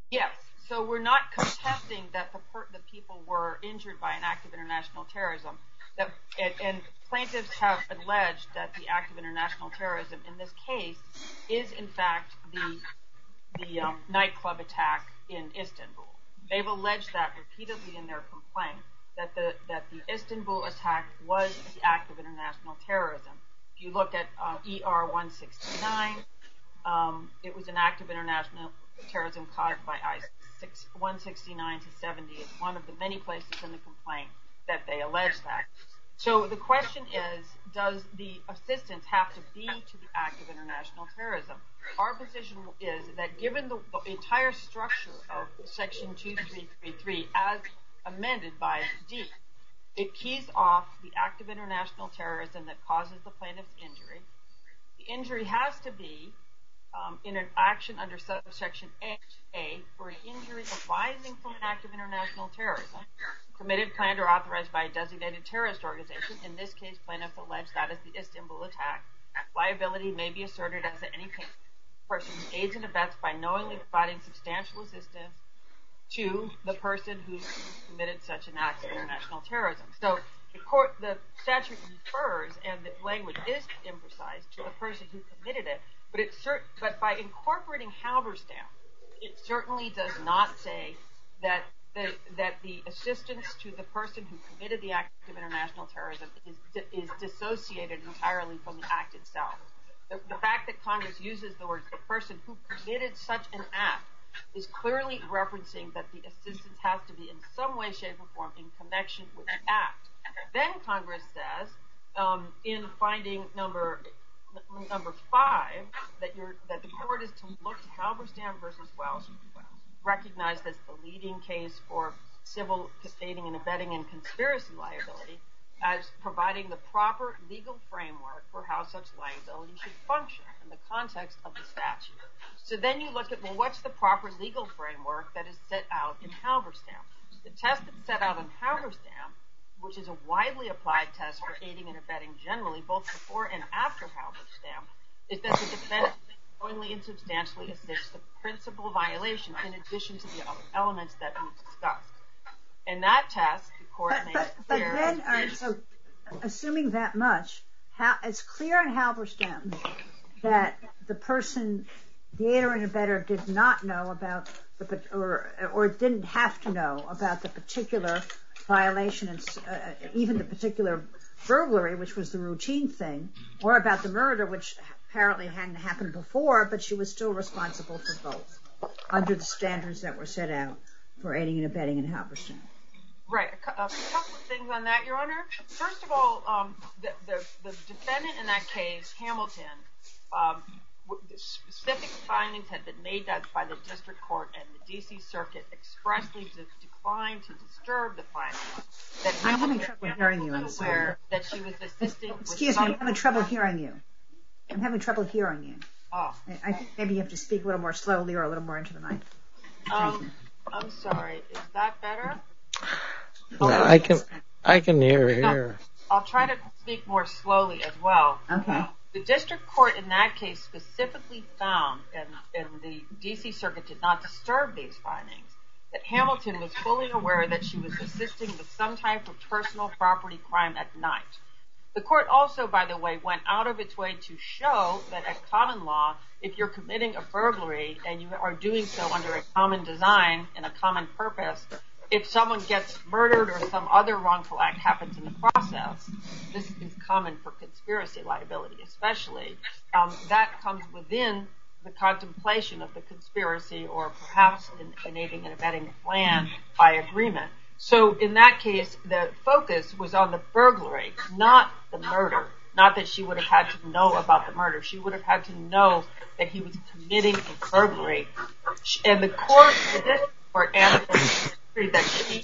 Yes. So we're not contesting that the, per, the people were injured by an act of international terrorism. That and, and plaintiffs have alleged that the act of international terrorism in this case is, in fact, the the um, nightclub attack in Istanbul. They've alleged that repeatedly in their complaint, that the that the Istanbul attack was the act of international terrorism. If you look at uh, E R one sixty-nine, um, it was an act of international terrorism caused by ISIS. one sixty-nine to seventy is one of the many places in the complaint that they allege that. So the question is, does the assistance have to be to the act of international terrorism? Our position is that given the, the entire structure of Section two three three three as amended by D, it keys off the act of international terrorism that causes the plaintiff's injury. The injury has to be um, in an action under subsection A, A for an injury arising from an act of international terrorism committed, planned, or authorized by a designated terrorist organization. In this case, plaintiffs allege that is the Istanbul attack. Liability may be asserted as to any person who aids and abets by knowingly providing substantial assistance to the person who committed such an act of international terrorism. So the court, the statute refers, and the language is imprecise, to the person who committed it. But it cert- but by incorporating Halberstam, it certainly does not say that the, that the assistance to the person who committed the act of international terrorism is di- is dissociated entirely from the act itself. The, the fact that Congress uses the words the person who committed such an act is clearly referencing that the assistance has to be in some way, shape, or form in connection with the act. Then Congress says um, in finding number number five that you're, that the court is to look to Halberstam versus Welsh, recognized as the leading case for civil aiding and abetting and conspiracy liability, as providing the proper legal framework for how such liability should function in the context of the statute. So then you look at, well, what's the proper legal framework that is set out in Halberstam? The test that's set out in Halberstam, which is a widely applied test for aiding and abetting generally, both before and after Halberstam, is that the defendant knowingly and substantially assists the principal violation in addition to the elements that we discussed. And that test, the court but, makes but, clear. But then, uh, so assuming that much, how, it's clear in Halberstam that the person, the aider and abettor, did not know about, the or or didn't have to know about the particular violation, and uh, even the particular burglary, which was the routine thing, or about the murder, which apparently hadn't happened before, but she was still responsible for both under the standards that were set out for aiding and abetting in Halberstam. Right. A, cu- a couple of things on that, Your Honor. First of all, um, the, the, the defendant in that case, Hamilton, um, specific findings had been made that by the district court, and the D C Circuit expressly de- declined to disturb the findings. That I'm having trouble hearing you. I'm sorry. That she was assisting. Excuse with me. I'm having trouble hearing you. I'm having trouble hearing you. Oh. I think maybe you have to speak a little more slowly or a little more into the mic. Um, I'm sorry. Is that better? No, okay. I can I can hear here. No, I'll try to speak more slowly as well. Okay. The district court in that case specifically found, and, and the D C Circuit did not disturb these findings, that Hamilton was fully aware that she was assisting with some type of personal property crime at night. The court also, by the way, went out of its way to show that at common law, if you're committing a burglary and you are doing so under a common design and a common purpose, if someone gets murdered or some other wrongful act happens in the process, this is common for conspiracy liability especially, um, that comes within the contemplation of the conspiracy or perhaps in, in aiding and abetting plan by agreement. So in that case, the focus was on the burglary, not the murder, not that she would have had to know about the murder. She would have had to know that he was committing a burglary. And the court, the district court, answered that she,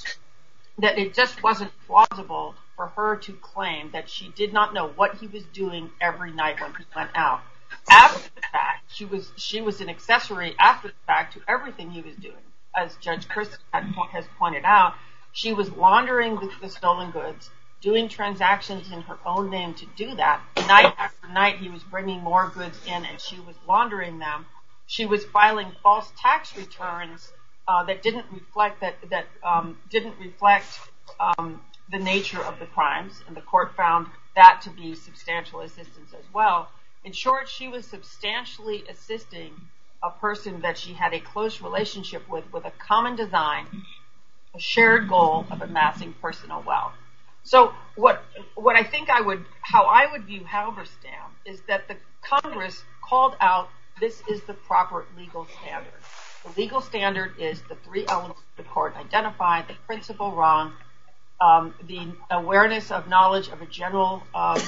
that it just wasn't plausible for her to claim that she did not know what he was doing every night when he went out. After the fact, she was she was an accessory after the fact to everything he was doing. As Judge Christen has pointed out, she was laundering the, the stolen goods, doing transactions in her own name to do that. Night after night, he was bringing more goods in, and she was laundering them. She was filing false tax returns Uh, that didn't reflect that that um, didn't reflect um, the nature of the crimes, and the court found that to be substantial assistance as well. In short, she was substantially assisting a person that she had a close relationship with, with a common design, a shared goal of amassing personal wealth. So, what what I think I would how I would view Halberstam is that the Congress called out this is the proper legal standard. The legal standard is the three elements the court identified, the principal wrong, um, the awareness of knowledge of a general, um,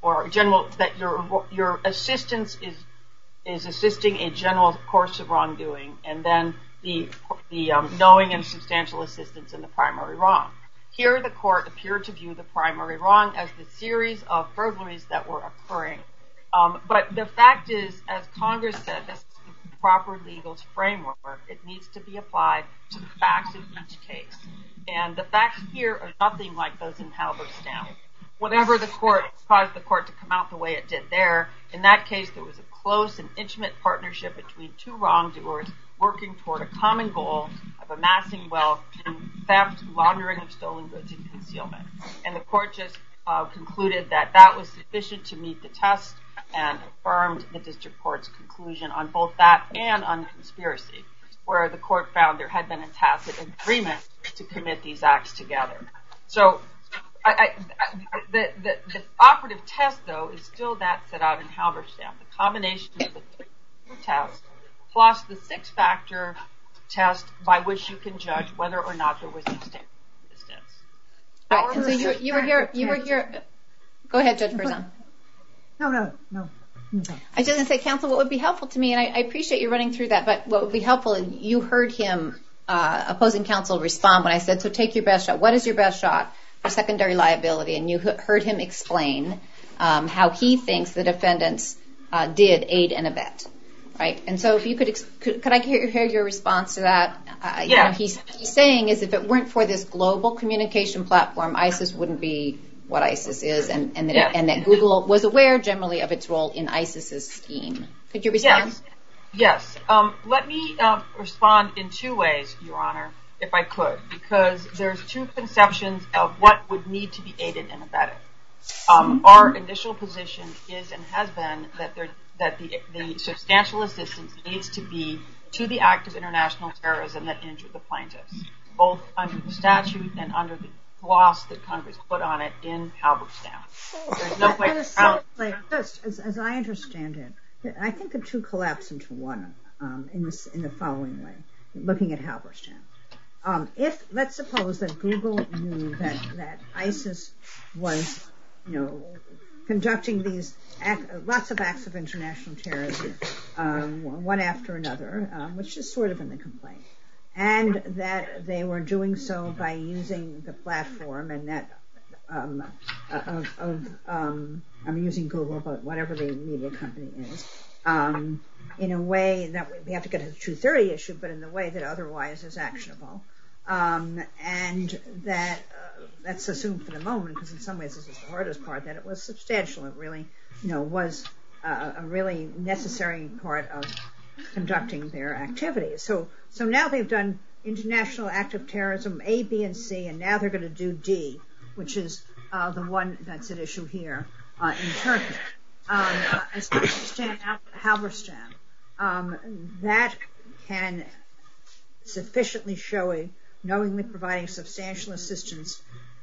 or general, that your your assistance is is assisting a general course of wrongdoing, and then the, the um, knowing and substantial assistance in the primary wrong. Here the court appeared to view the primary wrong as the series of burglaries that were occurring. Um, but the fact is, as Congress said, this proper legal framework. It needs to be applied to the facts of each case. And the facts here are nothing like those in Halberstam. Whatever the court caused the court to come out the way it did there, in that case there was a close and intimate partnership between two wrongdoers working toward a common goal of amassing wealth through theft, laundering of stolen goods, and concealment. And the court just uh, concluded that that was sufficient to meet the test and affirmed the district court's conclusion on both that and on conspiracy, where the court found there had been a tacit agreement to commit these acts together. So I, I, the, the, the operative test, though, is still that set out in Halberstam, the combination of the three tests plus the six-factor test by which you can judge whether or not there was substantial resistance. Right, and so you, you were here, you were here, go ahead, Judge Berzon. No, no, no. Okay. I was just going to say, counsel, what would be helpful to me, and I, I appreciate you running through that, but what would be helpful, and you heard him, uh, opposing counsel respond when I said, so take your best shot. What is your best shot for secondary liability? And you heard him explain um, how he thinks the defendants uh, did aid and abet, right? And so if you could, ex- could, could I hear, hear your response to that? Uh, yeah. You know, he's, he's saying is if it weren't for this global communication platform, ISIS wouldn't be what ISIS is, and, and, that yes. it, and that Google was aware generally of its role in ISIS's scheme. Could you respond? Yes. Yes. Um, let me uh, respond in two ways, Your Honor, if I could, because there's two conceptions of what would need to be aided and abetted. Um, mm-hmm. Our initial position is and has been that there, that the, the substantial assistance needs to be to the act of international terrorism that injured the plaintiffs, both under the statute and under the gloss that Congress put on it in Halberstam. There's no way around it. Just as, as I understand it, I think the two collapse into one um, in, this, in the following way, looking at Halberstam. Um, if, let's suppose that Google knew that, that ISIS was, you know, conducting these act, lots of acts of international terrorism, um, one after another, um, which is sort of in the complaint, and that they were doing so by using the platform and that um, of, of um, I'm using Google, but whatever the media company is, um, in a way that we have to get to the two thirty issue, but in the way that otherwise is actionable. Um, and that uh, that's assumed for the moment, because in some ways this is the hardest part, that it was substantial. It really, you know, was uh, a really necessary part of conducting their activities. So, so now they've done international act of terrorism A, B, and C, and now they're going to do D, which is uh, the one that's at issue here uh, in Turkey. Um, as I understand Halberstam, um, that can sufficiently show a knowingly providing substantial assistance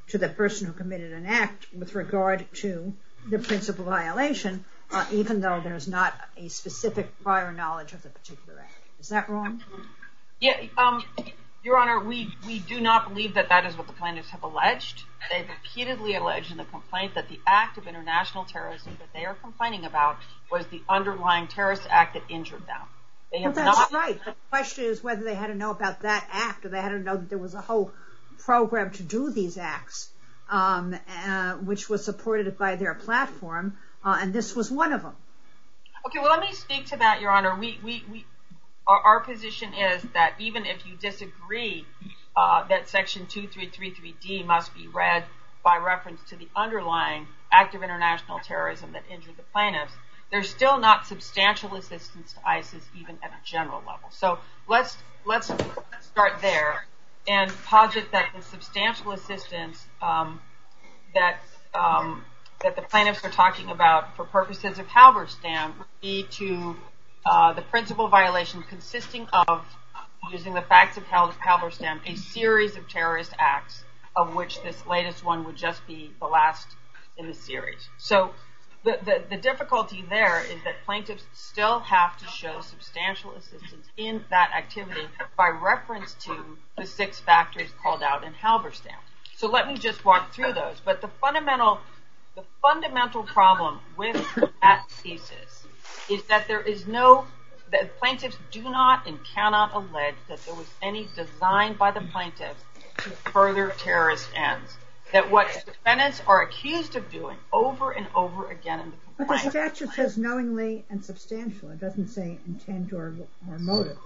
to the person who committed an act with regard to the principal violation, uh, even though there's not a specific prior knowledge of the particular act. Is that wrong? Yeah, um, Your Honor, we, we do not believe that that is what the plaintiffs have alleged. They've repeatedly alleged in the complaint that the act of international terrorism that they are complaining about was the underlying terrorist act that injured them. They have well, that's not right. The question is whether they had to know about that act, or they had to know that there was a whole program to do these acts, um, uh, which was supported by their platform, uh, and this was one of them. Okay, well, let me speak to that, Your Honor. We we we our, our position is that even if you disagree uh, that Section two three three three D must be read by reference to the underlying act of international terrorism that injured the plaintiffs, there's still not substantial assistance to ISIS even at a general level. So let's let's start there and posit that the substantial assistance um, that um, that the plaintiffs are talking about for purposes of Halberstam would be to uh, the principal violation consisting of, using the facts of Halberstam, a series of terrorist acts of which this latest one would just be the last in the series. So. The, the, the difficulty there is that plaintiffs still have to show substantial assistance in that activity by reference to the six factors called out in Halberstam. So let me just walk through those. But the fundamental, the fundamental problem with that thesis is that there is no, that plaintiffs do not and cannot allege that there was any design by the plaintiffs to further terrorist ends. That what defendants are accused of doing over and over again in the complaint. But the statute says knowingly and substantial. It doesn't say intent or, or motive.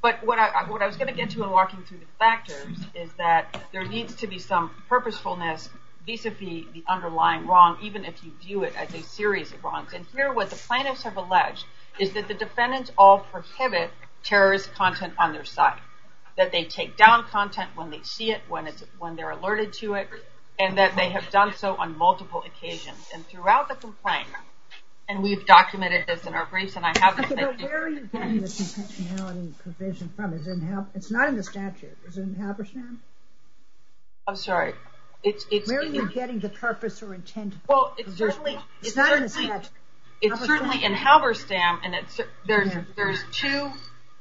But what I, what I was going to get to in walking through the factors is that there needs to be some purposefulness vis-a-vis the underlying wrong, even if you view it as a series of wrongs. And here what the plaintiffs have alleged is that the defendants all prohibit terrorist content on their site. That they take down content when they see it, when it's when they're alerted to it, and that they have done so on multiple occasions. And throughout the complaint, and we've documented this in our briefs, and I have this. Okay, but where are you getting this intentionality provision from? Is it in Hal- It's not in the statute. Is it in Halberstam? I'm sorry. It's it's. Where are you it, getting the purpose or intent? Well, it's provision? certainly it's, it's not certainly, in the statute. It's certainly in Halberstam, and it's there's yeah. there's two.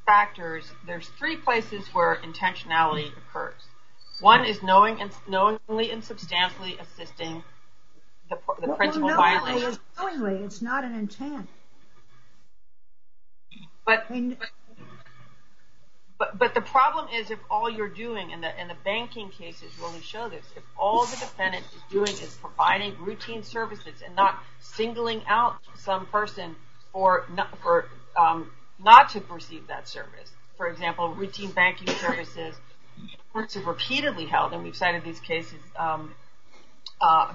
Factors, there's three places where intentionality occurs. One is knowing and, knowingly and substantially assisting the, the well, principal well, no, violation. It's knowingly, it's not an intent. But, I mean, but but but the problem is if all you're doing, and the and the banking cases really show this, if all the defendant is doing is providing routine services and not singling out some person for not for um. not to receive that service. For example, routine banking services, courts have repeatedly held, and we've cited these cases um, uh,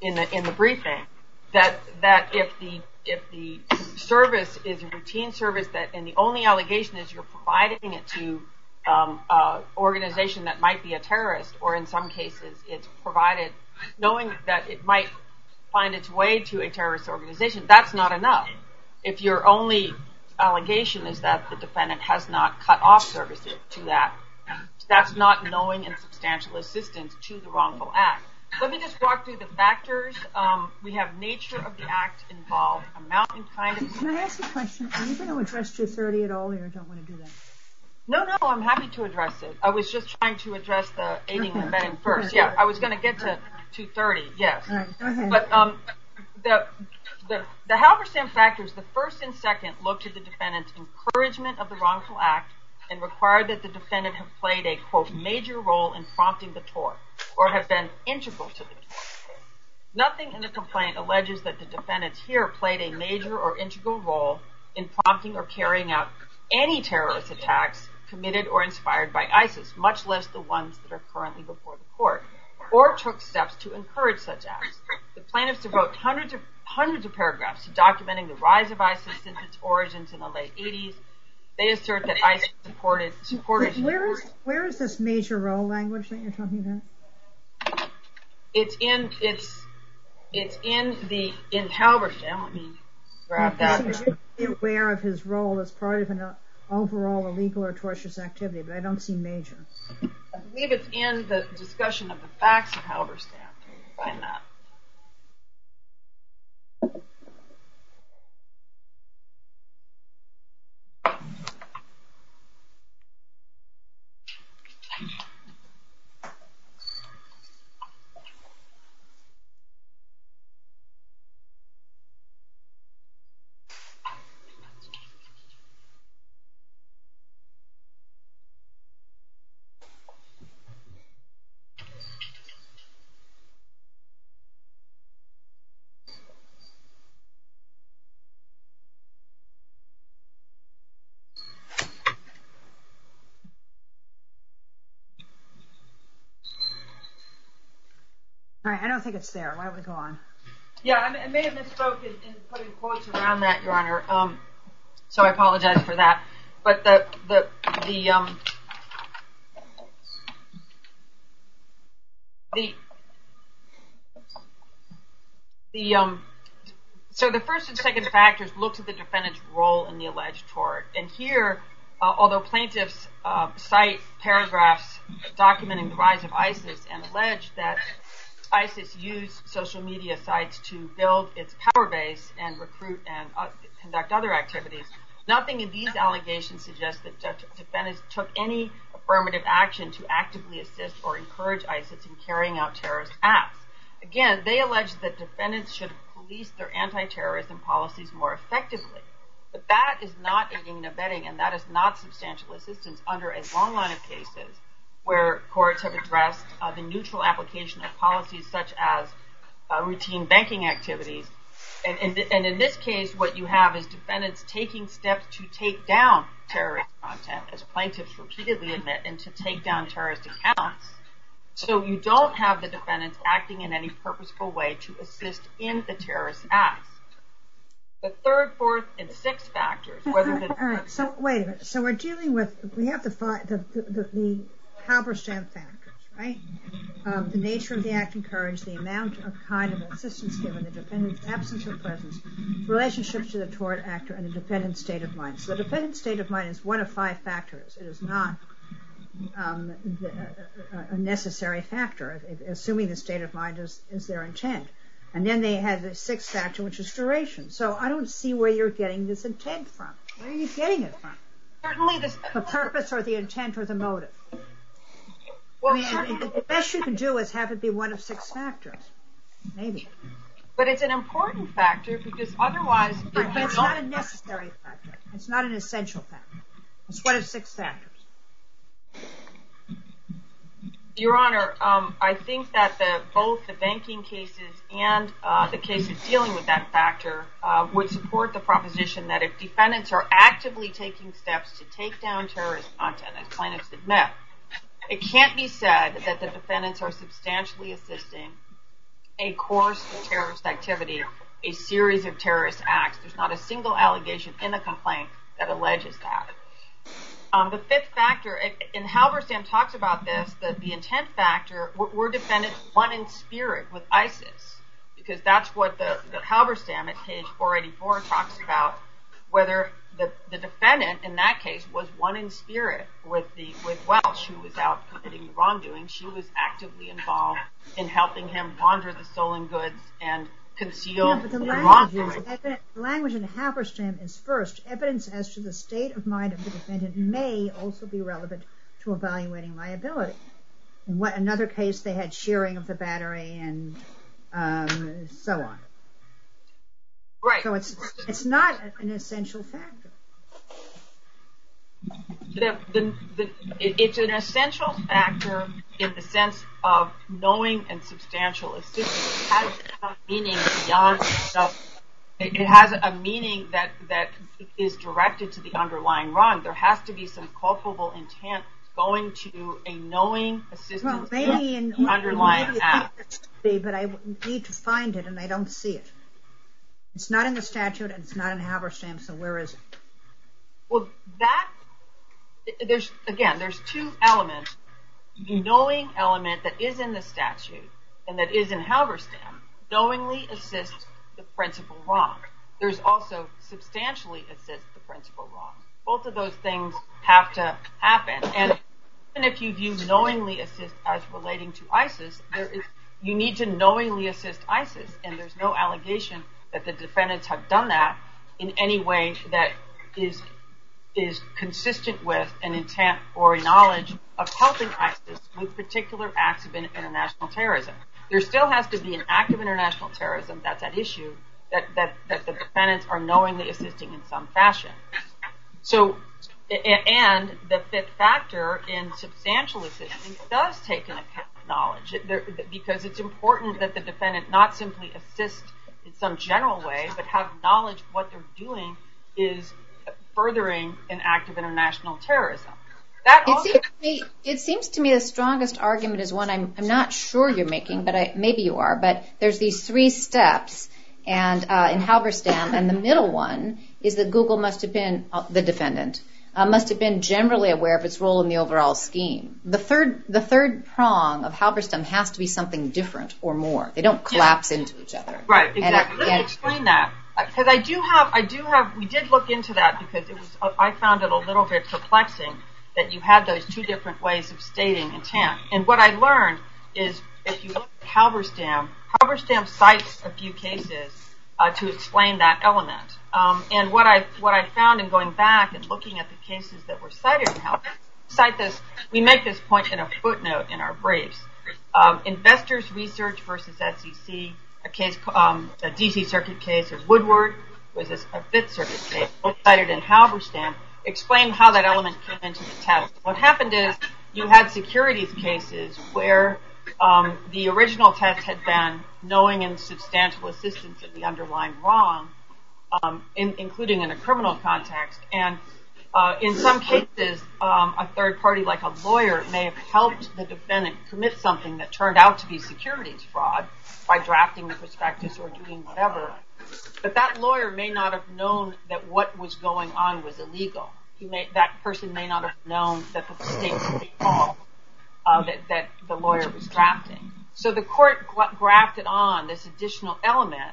in the in the briefing, that that if the if the service is a routine service that, and the only allegation is you're providing it to um, uh, organization that might be a terrorist, or in some cases it's provided knowing that it might find its way to a terrorist organization, that's not enough. If you're only allegation is that the defendant has not cut off services to that. That's not knowing and substantial assistance to the wrongful act. Let me just walk through the factors. Um, we have nature of the act involved, amount and kind of... Can I ask a question? Are you going to address two thirty at all, or don't want to do that? No, no, I'm happy to address it. I was just trying to address the aiding okay. and abetting first. Okay. Yeah, I was going to get to two thirty, yes. All right, go ahead. But um, the... The, the Halberstam factors, the first and second, looked at the defendant's encouragement of the wrongful act and required that the defendant have played a, quote, major role in prompting the tort or have been integral to the tort. Nothing in the complaint alleges that the defendants here played a major or integral role in prompting or carrying out any terrorist attacks committed or inspired by ISIS, much less the ones that are currently before the court, or took steps to encourage such acts. The plaintiffs devote hundreds of hundreds of paragraphs to documenting the rise of ISIS since its origins in the late eighties. They assert that ISIS supported supporters. Where is where is this major role language that you're talking about? It's in it's it's in the in Halberstam. Let me grab that. You should be aware of his role as part of an overall illegal or tortious activity, but I don't see major. I believe it's in the discussion of the facts of Halberstam. Find that. All right, I don't think it's there. Why don't we go on? Yeah, I may have misspoke in, in putting quotes around that, Your Honor. Um, so I apologize for that. But the the the um the the um so the first and second factors look to the defendant's role in the alleged tort, and here. Uh, although plaintiffs uh, cite paragraphs documenting the rise of ISIS and allege that ISIS used social media sites to build its power base and recruit and uh, conduct other activities, nothing in these allegations suggests that de- defendants took any affirmative action to actively assist or encourage ISIS in carrying out terrorist acts. Again, they allege that defendants should police their anti-terrorism policies more effectively. But that is not aiding and abetting, and that is not substantial assistance under a long line of cases where courts have addressed uh, the neutral application of policies such as uh, routine banking activities. And, and, and in this case, what you have is defendants taking steps to take down terrorist content, as plaintiffs repeatedly admit, and to take down terrorist accounts. So you don't have the defendants acting in any purposeful way to assist in the terrorist acts. The third, fourth, and sixth factors. Whether the all right. So wait a minute. So we're dealing with we have to find the the, the, the Halberstam factors, right? Um, the nature of the act encouraged, the amount or kind of assistance given, the defendant's absence or presence, relationship to the tort actor, and the defendant's state of mind. So the defendant's state of mind is one of five factors. It is not um, the, uh, a necessary factor, assuming the state of mind is, is their intent. And then they had the sixth factor, which is duration. So I don't see where you're getting this intent from. Where are you getting it from? Certainly this, the purpose or the intent or the motive. Well, I mean, the best you can do is have it be one of six factors, maybe. But it's an important factor because otherwise... But it's not a necessary factor. It's not an essential factor. It's one of six factors. Your Honor, um, I think that the, both the banking cases and uh, the cases dealing with that factor uh, would support the proposition that if defendants are actively taking steps to take down terrorist content, as plaintiffs admit, it can't be said that the defendants are substantially assisting a course of terrorist activity, a series of terrorist acts. There's not a single allegation in the complaint that alleges that. Um, the fifth factor, and Halberstam talks about this, the, the intent factor, were, were defendants one in spirit with ISIS, because that's what the, the Halberstam at page four eighty-four talks about, whether the, the defendant in that case was one in spirit with the with Welsh, who was out committing the wrongdoing. She was actively involved in helping him launder the stolen goods and conceal no, but the language, is, language in Halberstam is first, evidence as to the state of mind of the defendant may also be relevant to evaluating liability. In what, another case, they had shearing of the battery and um, so on. Right. So it's it's not an essential factor. The, the, the, it's an essential factor in the sense of knowing and substantial assistance has some meaning beyond just it has a meaning that, that is directed to the underlying wrong. There has to be some culpable intent going to a knowing assistance well, maybe in, the underlying maybe act. Be, but I need to find it, and I don't see it. It's not in the statute, and it's not in Halberstam, so where is it? Well, that, there's again, there's two elements. The knowing element that is in the statute and that is in Halberstam knowingly assists the principal wrong. There's also substantially assists the principal wrong. Both of those things have to happen. And even if you view knowingly assist as relating to ISIS, there is, you need to knowingly assist ISIS, and there's no allegation that the defendants have done that in any way that is is consistent with an intent or a knowledge of helping ISIS with particular acts of international terrorism. There still has to be an act of international terrorism that's at issue, that, that, that the defendants are knowingly assisting in some fashion. So, and the fifth factor in substantial assistance does take into account knowledge, because it's important that the defendant not simply assist in some general way, but have knowledge of what they're doing is furthering an act of international terrorism. That also it, seems me, it seems to me the strongest argument is one I'm, I'm not sure you're making, but I, maybe you are, but there's these three steps and uh, in Halberstam, and the middle one is that Google must have been, uh, the defendant, uh, must have been generally aware of its role in the overall scheme. The third the third prong of Halberstam has to be something different or more. They don't collapse yeah. into each other. Right, exactly. And, Let me and, explain that. Because I do have, I do have, we did look into that because it was, I found it a little bit perplexing that you had those two different ways of stating intent. And what I learned is if you look at Halberstam, Halberstam cites a few cases uh, to explain that element. Um, and what I what I found in going back and looking at the cases that were cited in Halberstam, cite this, we make this point in a footnote in our briefs. Um, Investors Research versus S E C. A case, um, a D C Circuit case, or Woodward was a, a Fifth Circuit case, cited in Halberstam, explained how that element came into the test. What happened is you had securities cases where um, the original test had been knowing and substantial assistance in the underlying wrong, um, in, including in a criminal context. And uh, in some cases, um, a third party like a lawyer may have helped the defendant commit something that turned out to be securities fraud, by drafting the prospectus or doing whatever. But that lawyer may not have known that what was going on was illegal. He may, that person may not have known that the state was involved, uh, that, that the lawyer was drafting. So the court grafted on this additional element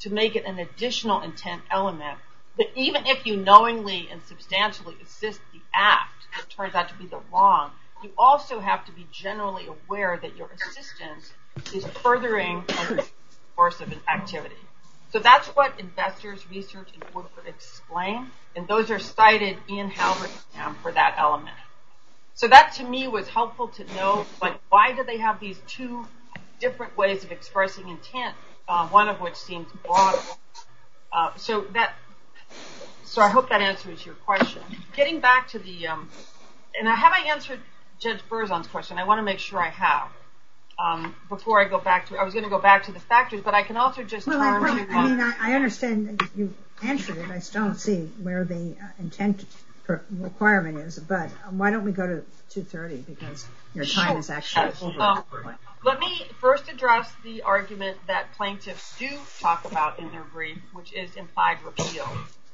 to make it an additional intent element. But even if you knowingly and substantially assist the act that turns out to be the wrong, you also have to be generally aware that your assistance is furthering the course of an activity. So that's what Investors Research and Woodford explain, and those are cited in Halberstam for that element. So that, to me, was helpful to know, like, why do they have these two different ways of expressing intent, uh, one of which seems broader. Uh, so that, so I hope that answers your question. Getting back to the, um, and have I answered Judge Berzon's question? I want to make sure I have. Um, before I go back to, I was going to go back to the factors, but I can also just well, turn I, to. I mean, I, I understand that you answered it. I still don't see where the uh, intent per requirement is, but um, why don't we go to two thirty because your time sure. is actually yes. over. Um, let me first address the argument that plaintiffs do talk about in their brief, which is implied repeal.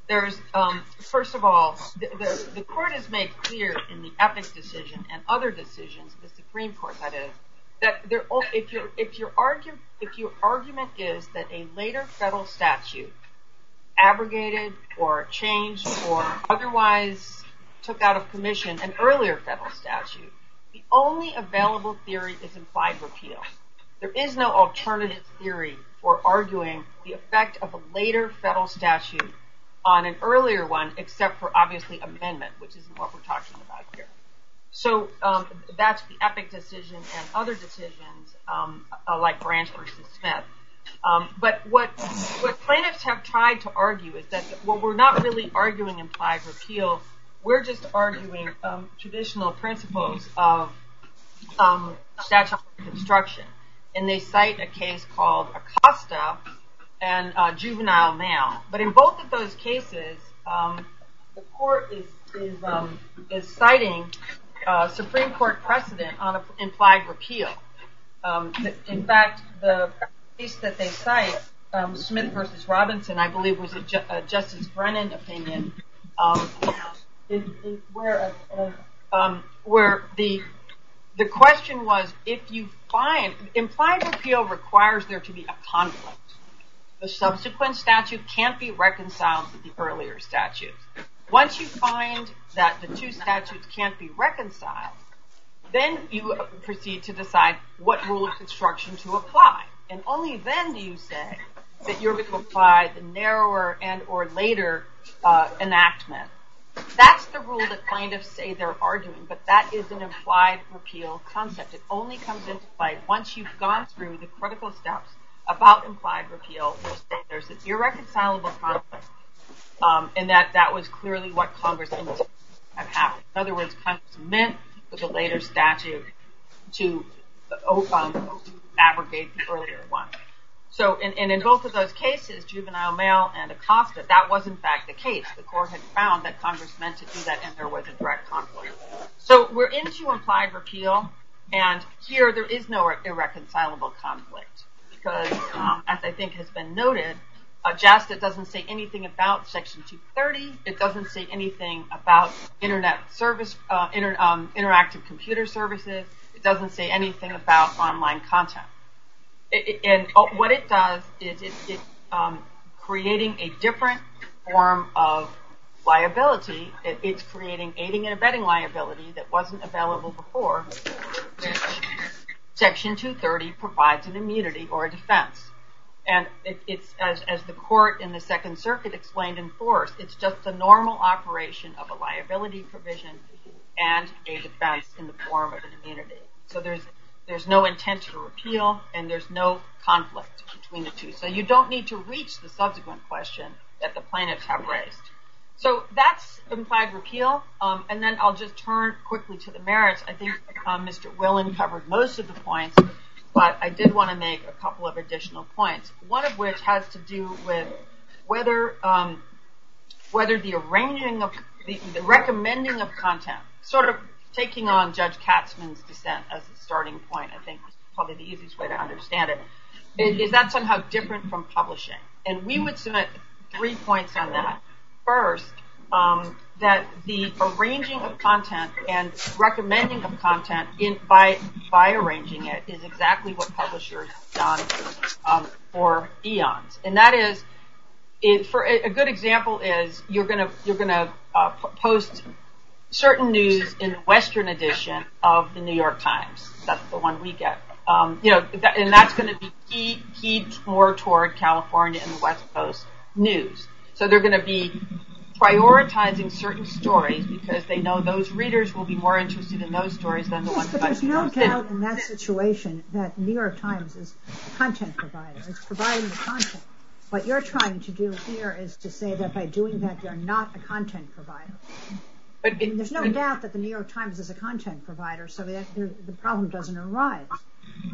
There's, um, first of all, the, the, the court has made clear in the Epic decision and other decisions, the Supreme Court, that is. That there, if, you're, if, you're argue, if your argument is that a later federal statute abrogated or changed or otherwise took out of commission an earlier federal statute, the only available theory is implied repeal. There is no alternative theory for arguing the effect of a later federal statute on an earlier one, except for, obviously, amendment, which isn't what we're talking about here. So um, that's the Epic decision and other decisions um, uh, like Branch versus Smith. Um, but what what plaintiffs have tried to argue is that, well, we're not really arguing implied repeal. We're just arguing um, traditional principles of um, statutory construction. And they cite a case called Acosta and uh, juvenile now. But in both of those cases, um, the court is is um, is citing uh, Supreme Court precedent on a implied repeal. Um, in fact, the case that they cite, um, Smith versus Robinson, I believe was a, ju- a Justice Brennan opinion, um, is, is where a, a, um, where the the question was, if you find implied repeal requires there to be a conflict. The subsequent statute can't be reconciled with the earlier statute. Once you find that the two statutes can't be reconciled, then you proceed to decide what rule of construction to apply. And only then do you say that you're going to apply the narrower and or later uh, enactment. That's the rule that plaintiffs say they're arguing, but that is an implied repeal concept. It only comes into play once you've gone through the critical steps about implied repeal, which there's an irreconcilable conflict, um, and that that was clearly what Congress intended to have happened. In other words, Congress meant with the later statute to um, abrogate the earlier one. So, and, and in both of those cases, juvenile mail and Acosta, that was in fact the case. The court had found that Congress meant to do that, and there was a direct conflict. So we're into implied repeal, and here there is no irreconcilable conflict because, um, as I think has been noted, uh, JASTA doesn't say anything about Section two thirty. It doesn't say anything about internet service, uh, inter, um, interactive computer services. It doesn't say anything about online content. It, it, and oh, what it does is it, it um, creating a different form of liability. It, it's creating aiding and abetting liability that wasn't available before. Section two thirty provides an immunity or a defense. And it, it's, as, as the court in the Second Circuit explained in force, it's just the normal operation of a liability provision and a defense in the form of an immunity. So there's There's no intent to repeal, and there's no conflict between the two. So you don't need to reach the subsequent question that the plaintiffs have raised. So that's implied repeal. Um, and then I'll just turn quickly to the merits. I think um, Mister Willen covered most of the points, but I did want to make a couple of additional points, one of which has to do with whether um, whether the arranging of the, the recommending of content, sort of taking on Judge Katzmann's dissent as a starting point, I think is probably the easiest way to understand it, is, is that somehow different from publishing? And we would submit three points on that. First, um, that the arranging of content and recommending of content in, by by arranging it is exactly what publishers have done um, for eons, and that is, it, for a, a good example is you're gonna you're gonna uh, p- post. certain news in the Western edition of the New York Times. That's the one we get. Um, you know, that, and that's going to be key, key more toward California and the West Coast news. So they're going to be prioritizing certain stories because they know those readers will be more interested in those stories than the yes, ones. But there's no doubt in that situation that New York Times is content provider. It's providing the content. What you're trying to do here is to say that by doing that, you're not a content provider. But it, there's no it, doubt that the New York Times is a content provider, so that the problem doesn't arise.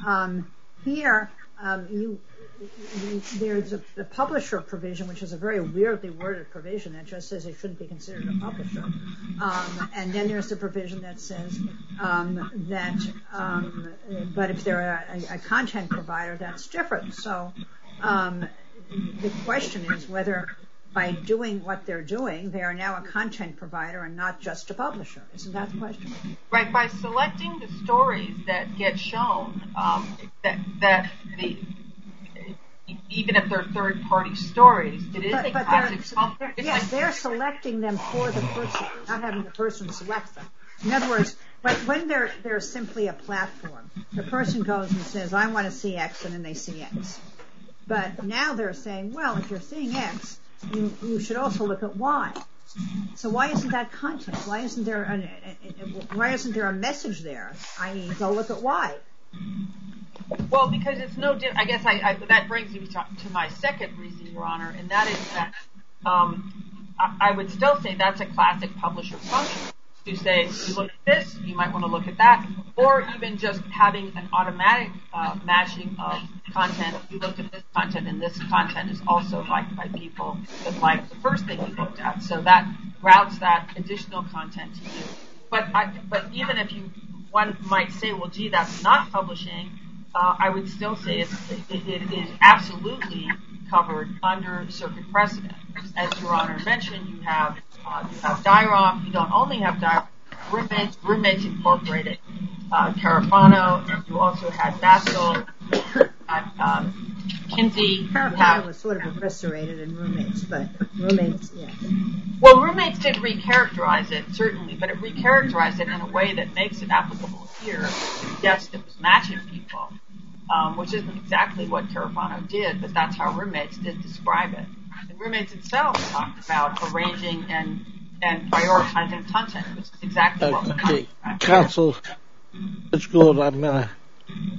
Um, here, um, you, you, there's a, the publisher provision, which is a very weirdly worded provision that just says it shouldn't be considered a publisher. Um, and then there's the provision that says um, that, um, but if they're a, a content provider, that's different. So um, the question is whether by doing what they're doing, they are now a content provider and not just a publisher. Isn't that the question? Right. By selecting the stories that get shown, um, that that the even if they're third-party stories, it is but, a but classic publisher. Yes, like, they're selecting them for the person, not having the person select them. In other words, but when they're they're simply a platform, the person goes and says, "I want to see X," and then they see X. But now they're saying, "Well, if you're seeing X, You, you should also look at why." So why isn't that content? Why isn't there an, why isn't there a message there? that is, go look at why. Well, because it's no different. I guess I, I, that brings me to, to my second reason, Your Honor, and that is that um, I, I would still say that's a classic publisher function. to say, you look at this, you might want to look at that, or even just having an automatic uh, matching of content. If you looked at this content and this content is also liked by people that like the first thing you looked at. So that routes that additional content to you. But I, but even if you, one might say, well, gee, that's not publishing, uh, I would still say it's, it, it is absolutely covered under circuit precedent. As Your Honor mentioned, you have Uh, you have Dyroff. You don't only have Dyroff. Roommates, Roommates Incorporated, uh, Carafano. You also had JASTA, um, Kinsey. Carafano was sort of eviscerated in Roommates, but Roommates, yeah. Well, Roommates did recharacterize it, certainly, but it recharacterized it in a way that makes it applicable here. Yes, it was matching people, um, which isn't exactly what Carafano did, but that's how Roommates did describe it. And Roommates itself talked about arranging and, and prioritizing content, which is exactly okay. what we're talking about. Counsel, Judge Gould, I'm going to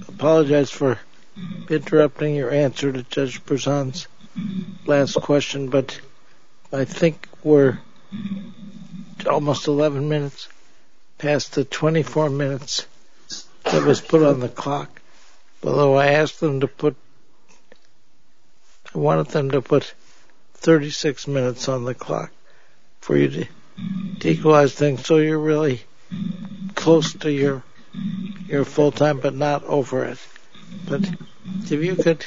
apologize for interrupting your answer to Judge Berzon's last question, but I think we're almost eleven minutes past the twenty-four minutes that was put on the clock, although I asked them to put, I wanted them to put thirty-six minutes on the clock for you to, to equalize things, so you're really close to your your full time, but not over it. But if you could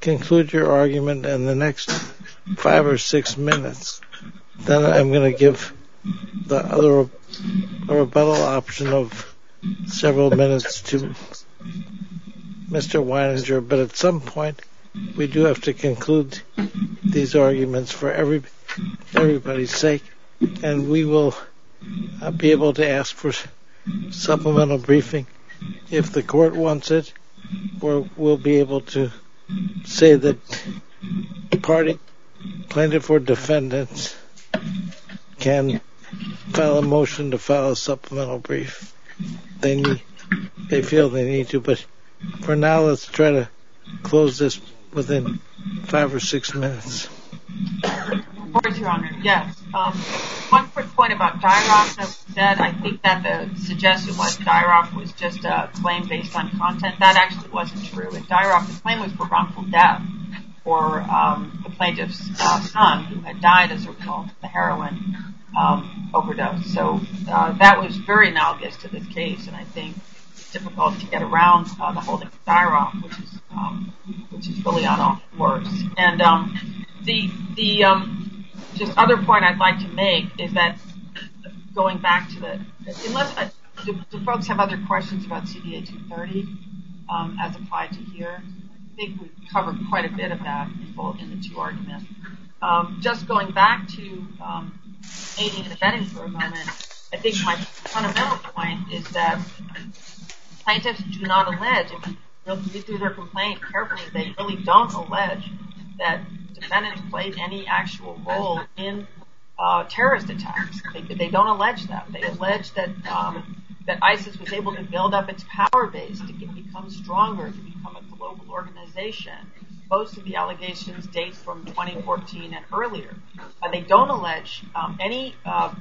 conclude your argument in the next five or six minutes, then I'm going to give the other a rebuttal option of several minutes to Mister Weininger. But at some point, we do have to conclude these arguments for every everybody's sake, and we will uh, be able to ask for supplemental briefing if the court wants it, or we'll be able to say that party, plaintiff or defendants can file a motion to file a supplemental brief. They need, they feel they need to, but for now let's try to close this within five or six minutes. Of course, Your Honor, yes. Um, one quick point about Dyroff that was said, I think that the suggestion was Dyroff was just a claim based on content. That actually wasn't true. In Dyroff, the claim was for wrongful death for um, the plaintiff's uh, son who had died as a result of the heroin um, overdose. So uh, that was very analogous to this case, and I think it's difficult to get around uh, the holding of Dyroff, which is um, which is really on all fours. And um, the the um, just other point I'd like to make is that going back to the unless uh, do, do folks have other questions about C D A two thirty um, as applied to here? I think we've covered quite a bit of that in, both, in the two arguments. Um, just going back to um, aiding and abetting for a moment, I think my fundamental point is that plaintiffs do not allege, if you read through their complaint carefully, they really don't allege that defendants played any actual role in uh, terrorist attacks. They, they don't allege that. They allege that um, that ISIS was able to build up its power base, to get, become stronger, to become a global organization. Most of the allegations date from twenty fourteen and earlier. Uh, they don't allege um, any uh,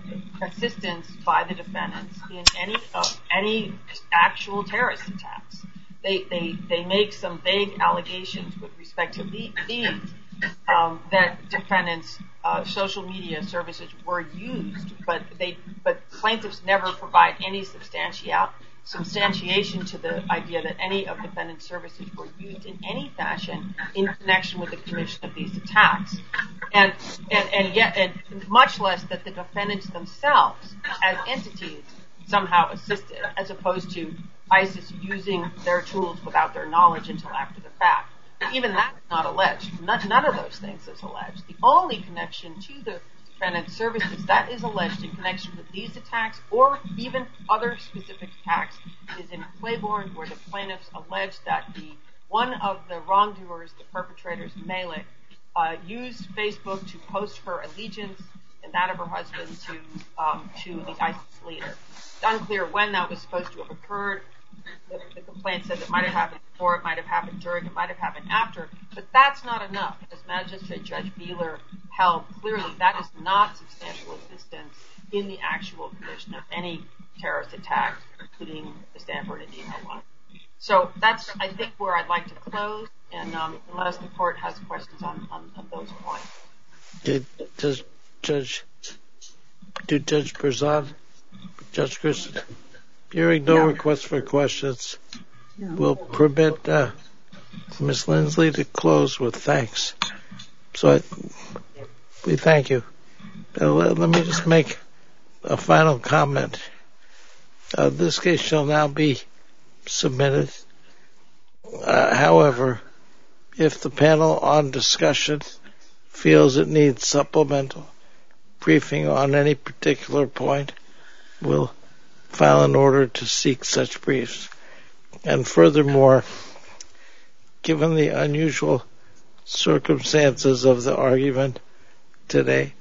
assistance by the defendants in any uh, any actual terrorist attacks. They they they make some vague allegations with respect to these um, that defendants' uh, social media services were used, but they but plaintiffs never provide any substantial. substantiation to the idea that any of defendant's services were used in any fashion in connection with the commission of these attacks. And, and, and yet, and much less that the defendants themselves as entities somehow assisted, as opposed to ISIS using their tools without their knowledge until after the fact. Even that's not alleged. None, none of those things is alleged. The only connection to the defendant services that is alleged in connection with these attacks, or even other specific attacks, is in Claiborne, where the plaintiffs allege that the one of the wrongdoers, the perpetrators, Malik, uh, used Facebook to post her allegiance and that of her husband to um, to the ISIS leader. It's unclear when that was supposed to have occurred. the, the complaint said it might have happened before, it might have happened during, it might have happened after, but that's not enough. As Magistrate Judge Beeler held clearly, that is not substantial assistance in the actual commission of any terrorist attack, including the Stanford Indiana one. So that's, I think, where I'd like to close, and um, unless the court has questions on, on, on those points. Did, does Judge, did Judge Berzon, Judge Christen, hearing no yeah. requests for questions, yeah. will permit uh, Miz Linsley to close with thanks. So I, we thank you. Uh, let, let me just make a final comment. Uh, this case shall now be submitted. Uh, however, if the panel on discussion feels it needs supplemental briefing on any particular point, we'll file an order to seek such briefs. And furthermore, given the unusual circumstances of the argument today,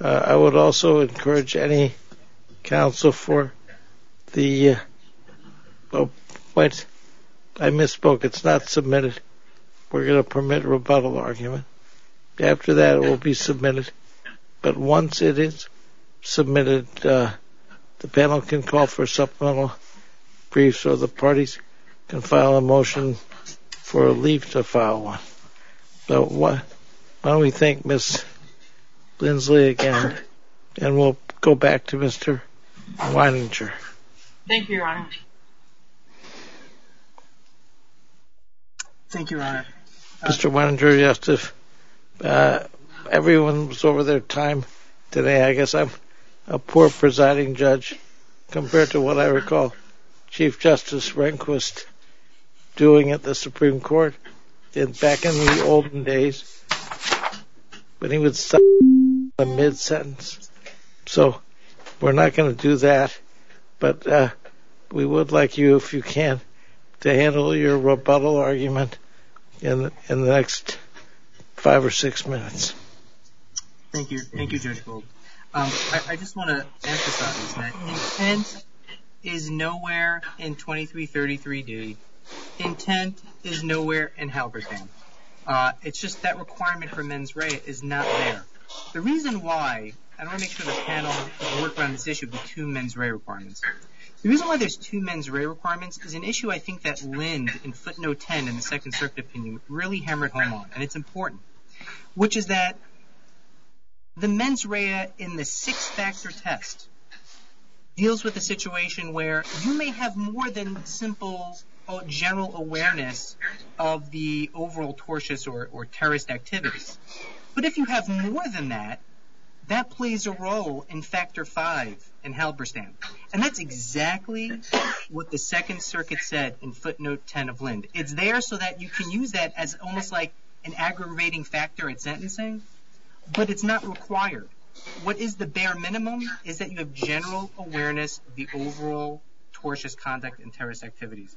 uh, I would also encourage any counsel for the, uh, oh, wait, I misspoke, it's not submitted. We're going to permit rebuttal argument. After that, it will be submitted. But once it is submitted, uh, the panel can call for supplemental briefs, or the parties can file a motion for a leave to file one. So why don't we thank Miz Linsley again, and we'll go back to Mister Weininger. Thank you, Your Honor. Thank you, Your Honor. Mister Weininger, yes, if uh, everyone was over their time today, I guess I'm a poor presiding judge compared to what I recall Chief Justice Rehnquist doing at the Supreme Court in, back in the olden days when he would stop the mid-sentence. So we're not going to do that, but uh, we would like you, if you can, to handle your rebuttal argument in in the next five or six minutes. Thank you. Thank you, Judge Gold. Um, I, I just want to emphasize that intent is nowhere in twenty-three thirty-three D. Intent is nowhere in Halberstam. Uh, it's just that requirement for mens rea is not there. The reason why, I want to make sure the panel work around this issue of the two mens rea requirements. The reason why there's two mens rea requirements is an issue I think that Linde in footnote ten in the Second Circuit opinion really hammered home on, and it's important, which is that the mens rea in the six-factor test deals with a situation where you may have more than simple general awareness of the overall tortious or, or terrorist activities. But if you have more than that, that plays a role in Factor five in Halberstam. And that's exactly what the Second Circuit said in footnote ten of Linde. It's there so that you can use that as almost like an aggravating factor at sentencing, but it's not required. What is the bare minimum is that you have general awareness of the overall tortious conduct and terrorist activities.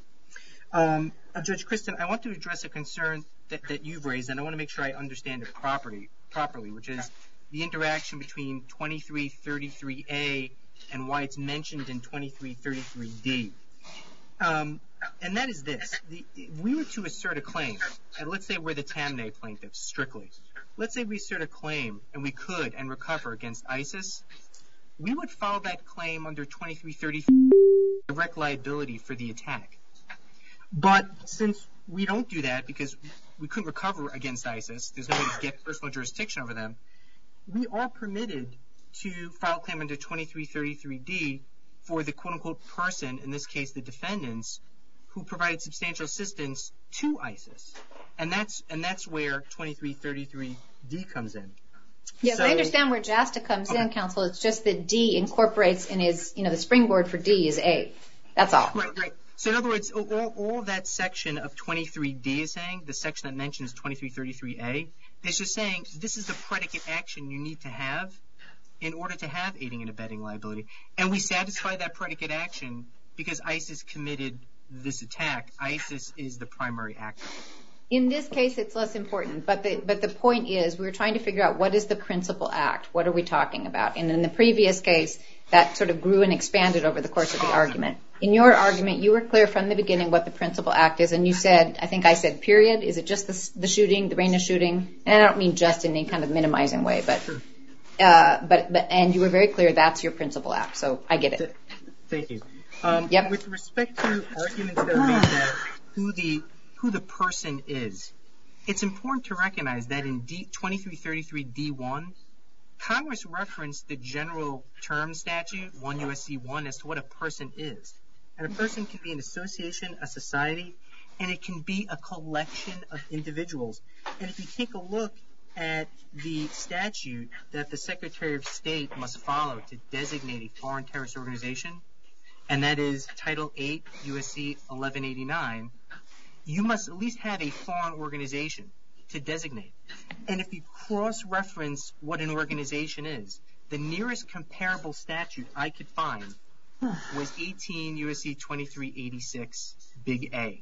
Um, Judge Christen, I want to address a concern that, that you've raised, and I want to make sure I understand it properly, properly, which is the interaction between twenty-three thirty-three A and why it's mentioned in twenty-three thirty-three D. Um, and that is this. The, if we were to assert a claim, and let's say we're the Tamneh plaintiffs strictly, let's say we assert a claim and we could and recover against ISIS, we would file that claim under twenty-three thirty-three direct liability for the attack. But since we don't do that because we couldn't recover against ISIS, there's no way to get personal jurisdiction over them, we are permitted to file a claim under twenty-three thirty-three D for the quote-unquote person, in this case the defendants, who provided substantial assistance to ISIS. And that's and that's where twenty-three thirty-three D comes in. Yes, so, I understand where JASTA comes okay. in, counsel. It's just that D incorporates and is, you know, the springboard for D is A. That's all. Right, right. So in other words, all, all that section of twenty-three D is saying, the section that mentions twenty-three thirty-three A, it's just saying this is the predicate action you need to have in order to have aiding and abetting liability. And we satisfy that predicate action because ISIS committed this attack. ISIS is the primary actor. In this case, it's less important. But the, but the point is we're trying to figure out what is the principal act. What are we talking about? And in the previous case, that sort of grew and expanded over the course of the argument. In your argument, you were clear from the beginning what the principal act is, and you said, I think I said, period. Is it just the, the shooting, the Reina shooting? And I don't mean just in any kind of minimizing way, but, sure. uh, but, but and you were very clear that's your principal act, so I get it. Thank you. Um, yep. With respect to arguments that are made that who the who the person is, it's important to recognize that in twenty-three thirty-three D one, Congress referenced the general term statute, one U S C one, as to what a person is. And a person can be an association, a society, and it can be a collection of individuals. And if you take a look at the statute that the Secretary of State must follow to designate a foreign terrorist organization, and that is Title eight U S C eleven eighty-nine, you must at least have a foreign organization to designate. And if you cross-reference what an organization is, the nearest comparable statute I could find was eighteen U S C twenty-three eighty-six, big A.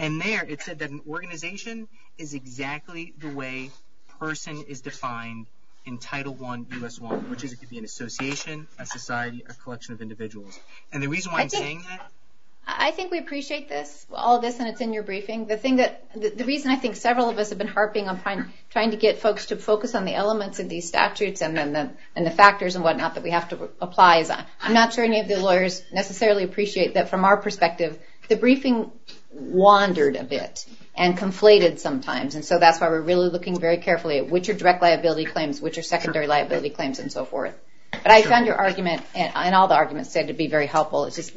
And there it said that an organization is exactly the way person is defined in Title one U S one, which is it could be an association, a society, a collection of individuals. And the reason why I'm saying that, I think we appreciate this, all of this, and it's in your briefing. The thing that the, the reason I think several of us have been harping on trying, trying to get folks to focus on the elements of these statutes and then the and the factors and whatnot that we have to apply is I'm not sure any of the lawyers necessarily appreciate that from our perspective, the briefing wandered a bit and conflated sometimes, and so that's why we're really looking very carefully at which are direct liability claims, which are secondary liability claims, and so forth. But I found your argument and, and all the arguments said to be very helpful. It's just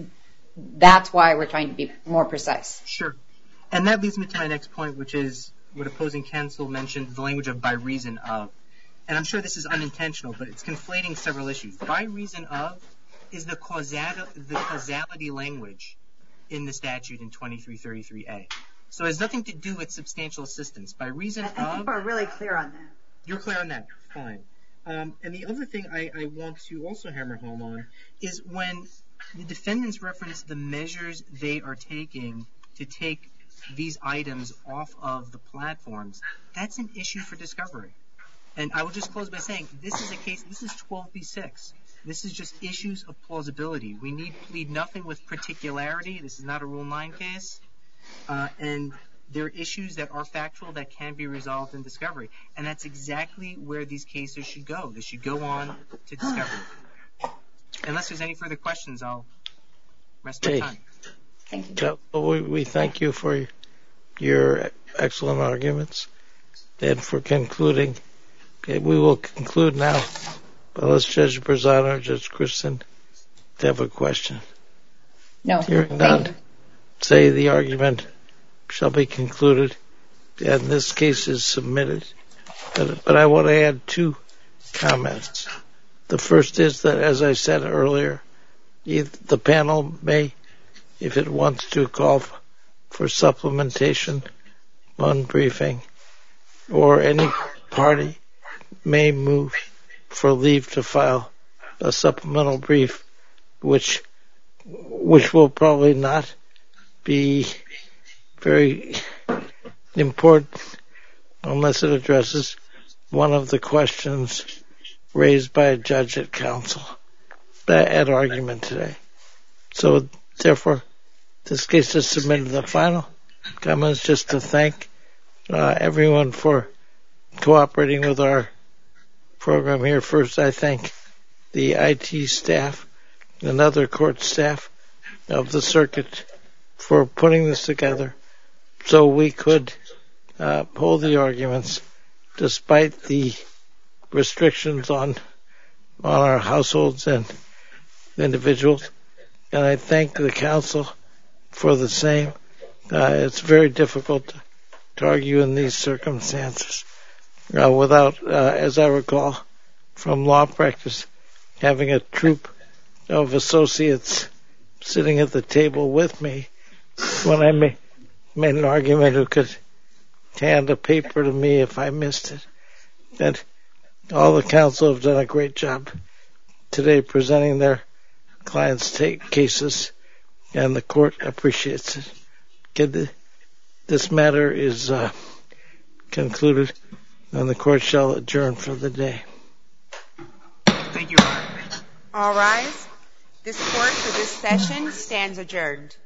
that's why we're trying to be more precise. Sure. And that leads me to my next point, which is what opposing counsel mentioned, the language of by reason of. And I'm sure this is unintentional, but it's conflating several issues. By reason of is the, causata, the causality language in the statute in twenty-three thirty-three A. So it has nothing to do with substantial assistance. By reason I, I of... I think we're really clear on that. You're clear on that. Fine. Um, and the other thing I, I want to also hammer home on is when the defendants reference the measures they are taking to take these items off of the platforms. That's an issue for discovery. And I will just close by saying this is a case, this is twelve B six. This is just issues of plausibility. We need plead nothing with particularity. This is not a Rule nine case. Uh, and there are issues that are factual that can be resolved in discovery. And that's exactly where these cases should go. They should go on to discovery. Unless there's any further questions, I'll rest my time. Thank you. We, we thank you for your excellent arguments and for concluding. Okay, we will conclude now unless Judge Berzon or Judge Christen have a question. No. Hearing none, say the argument shall be concluded and this case is submitted. But, but I want to add two comments. The first is that, as I said earlier, the panel may, if it wants to, call for supplementation on briefing, or any party may move for leave to file a supplemental brief, which which will probably not be very important unless it addresses one of the questions raised by a judge at counsel at argument today. So therefore, this case is submitted. The final comment is just to thank uh, everyone for cooperating with our program here. First, I thank the I T staff and other court staff of the circuit for putting this together so we could uh, hold the arguments despite the restrictions on on our households and individuals, and I thank the council for the same. Uh, it's very difficult to, to argue in these circumstances uh, without, uh, as I recall from law practice, having a troop of associates sitting at the table with me when I made, made an argument who could hand a paper to me if I missed it. And all the counsel have done a great job today presenting their clients' take cases, and the court appreciates it. Good. This matter is uh, concluded, and the court shall adjourn for the day. Thank you. All rise. This court for this session stands adjourned.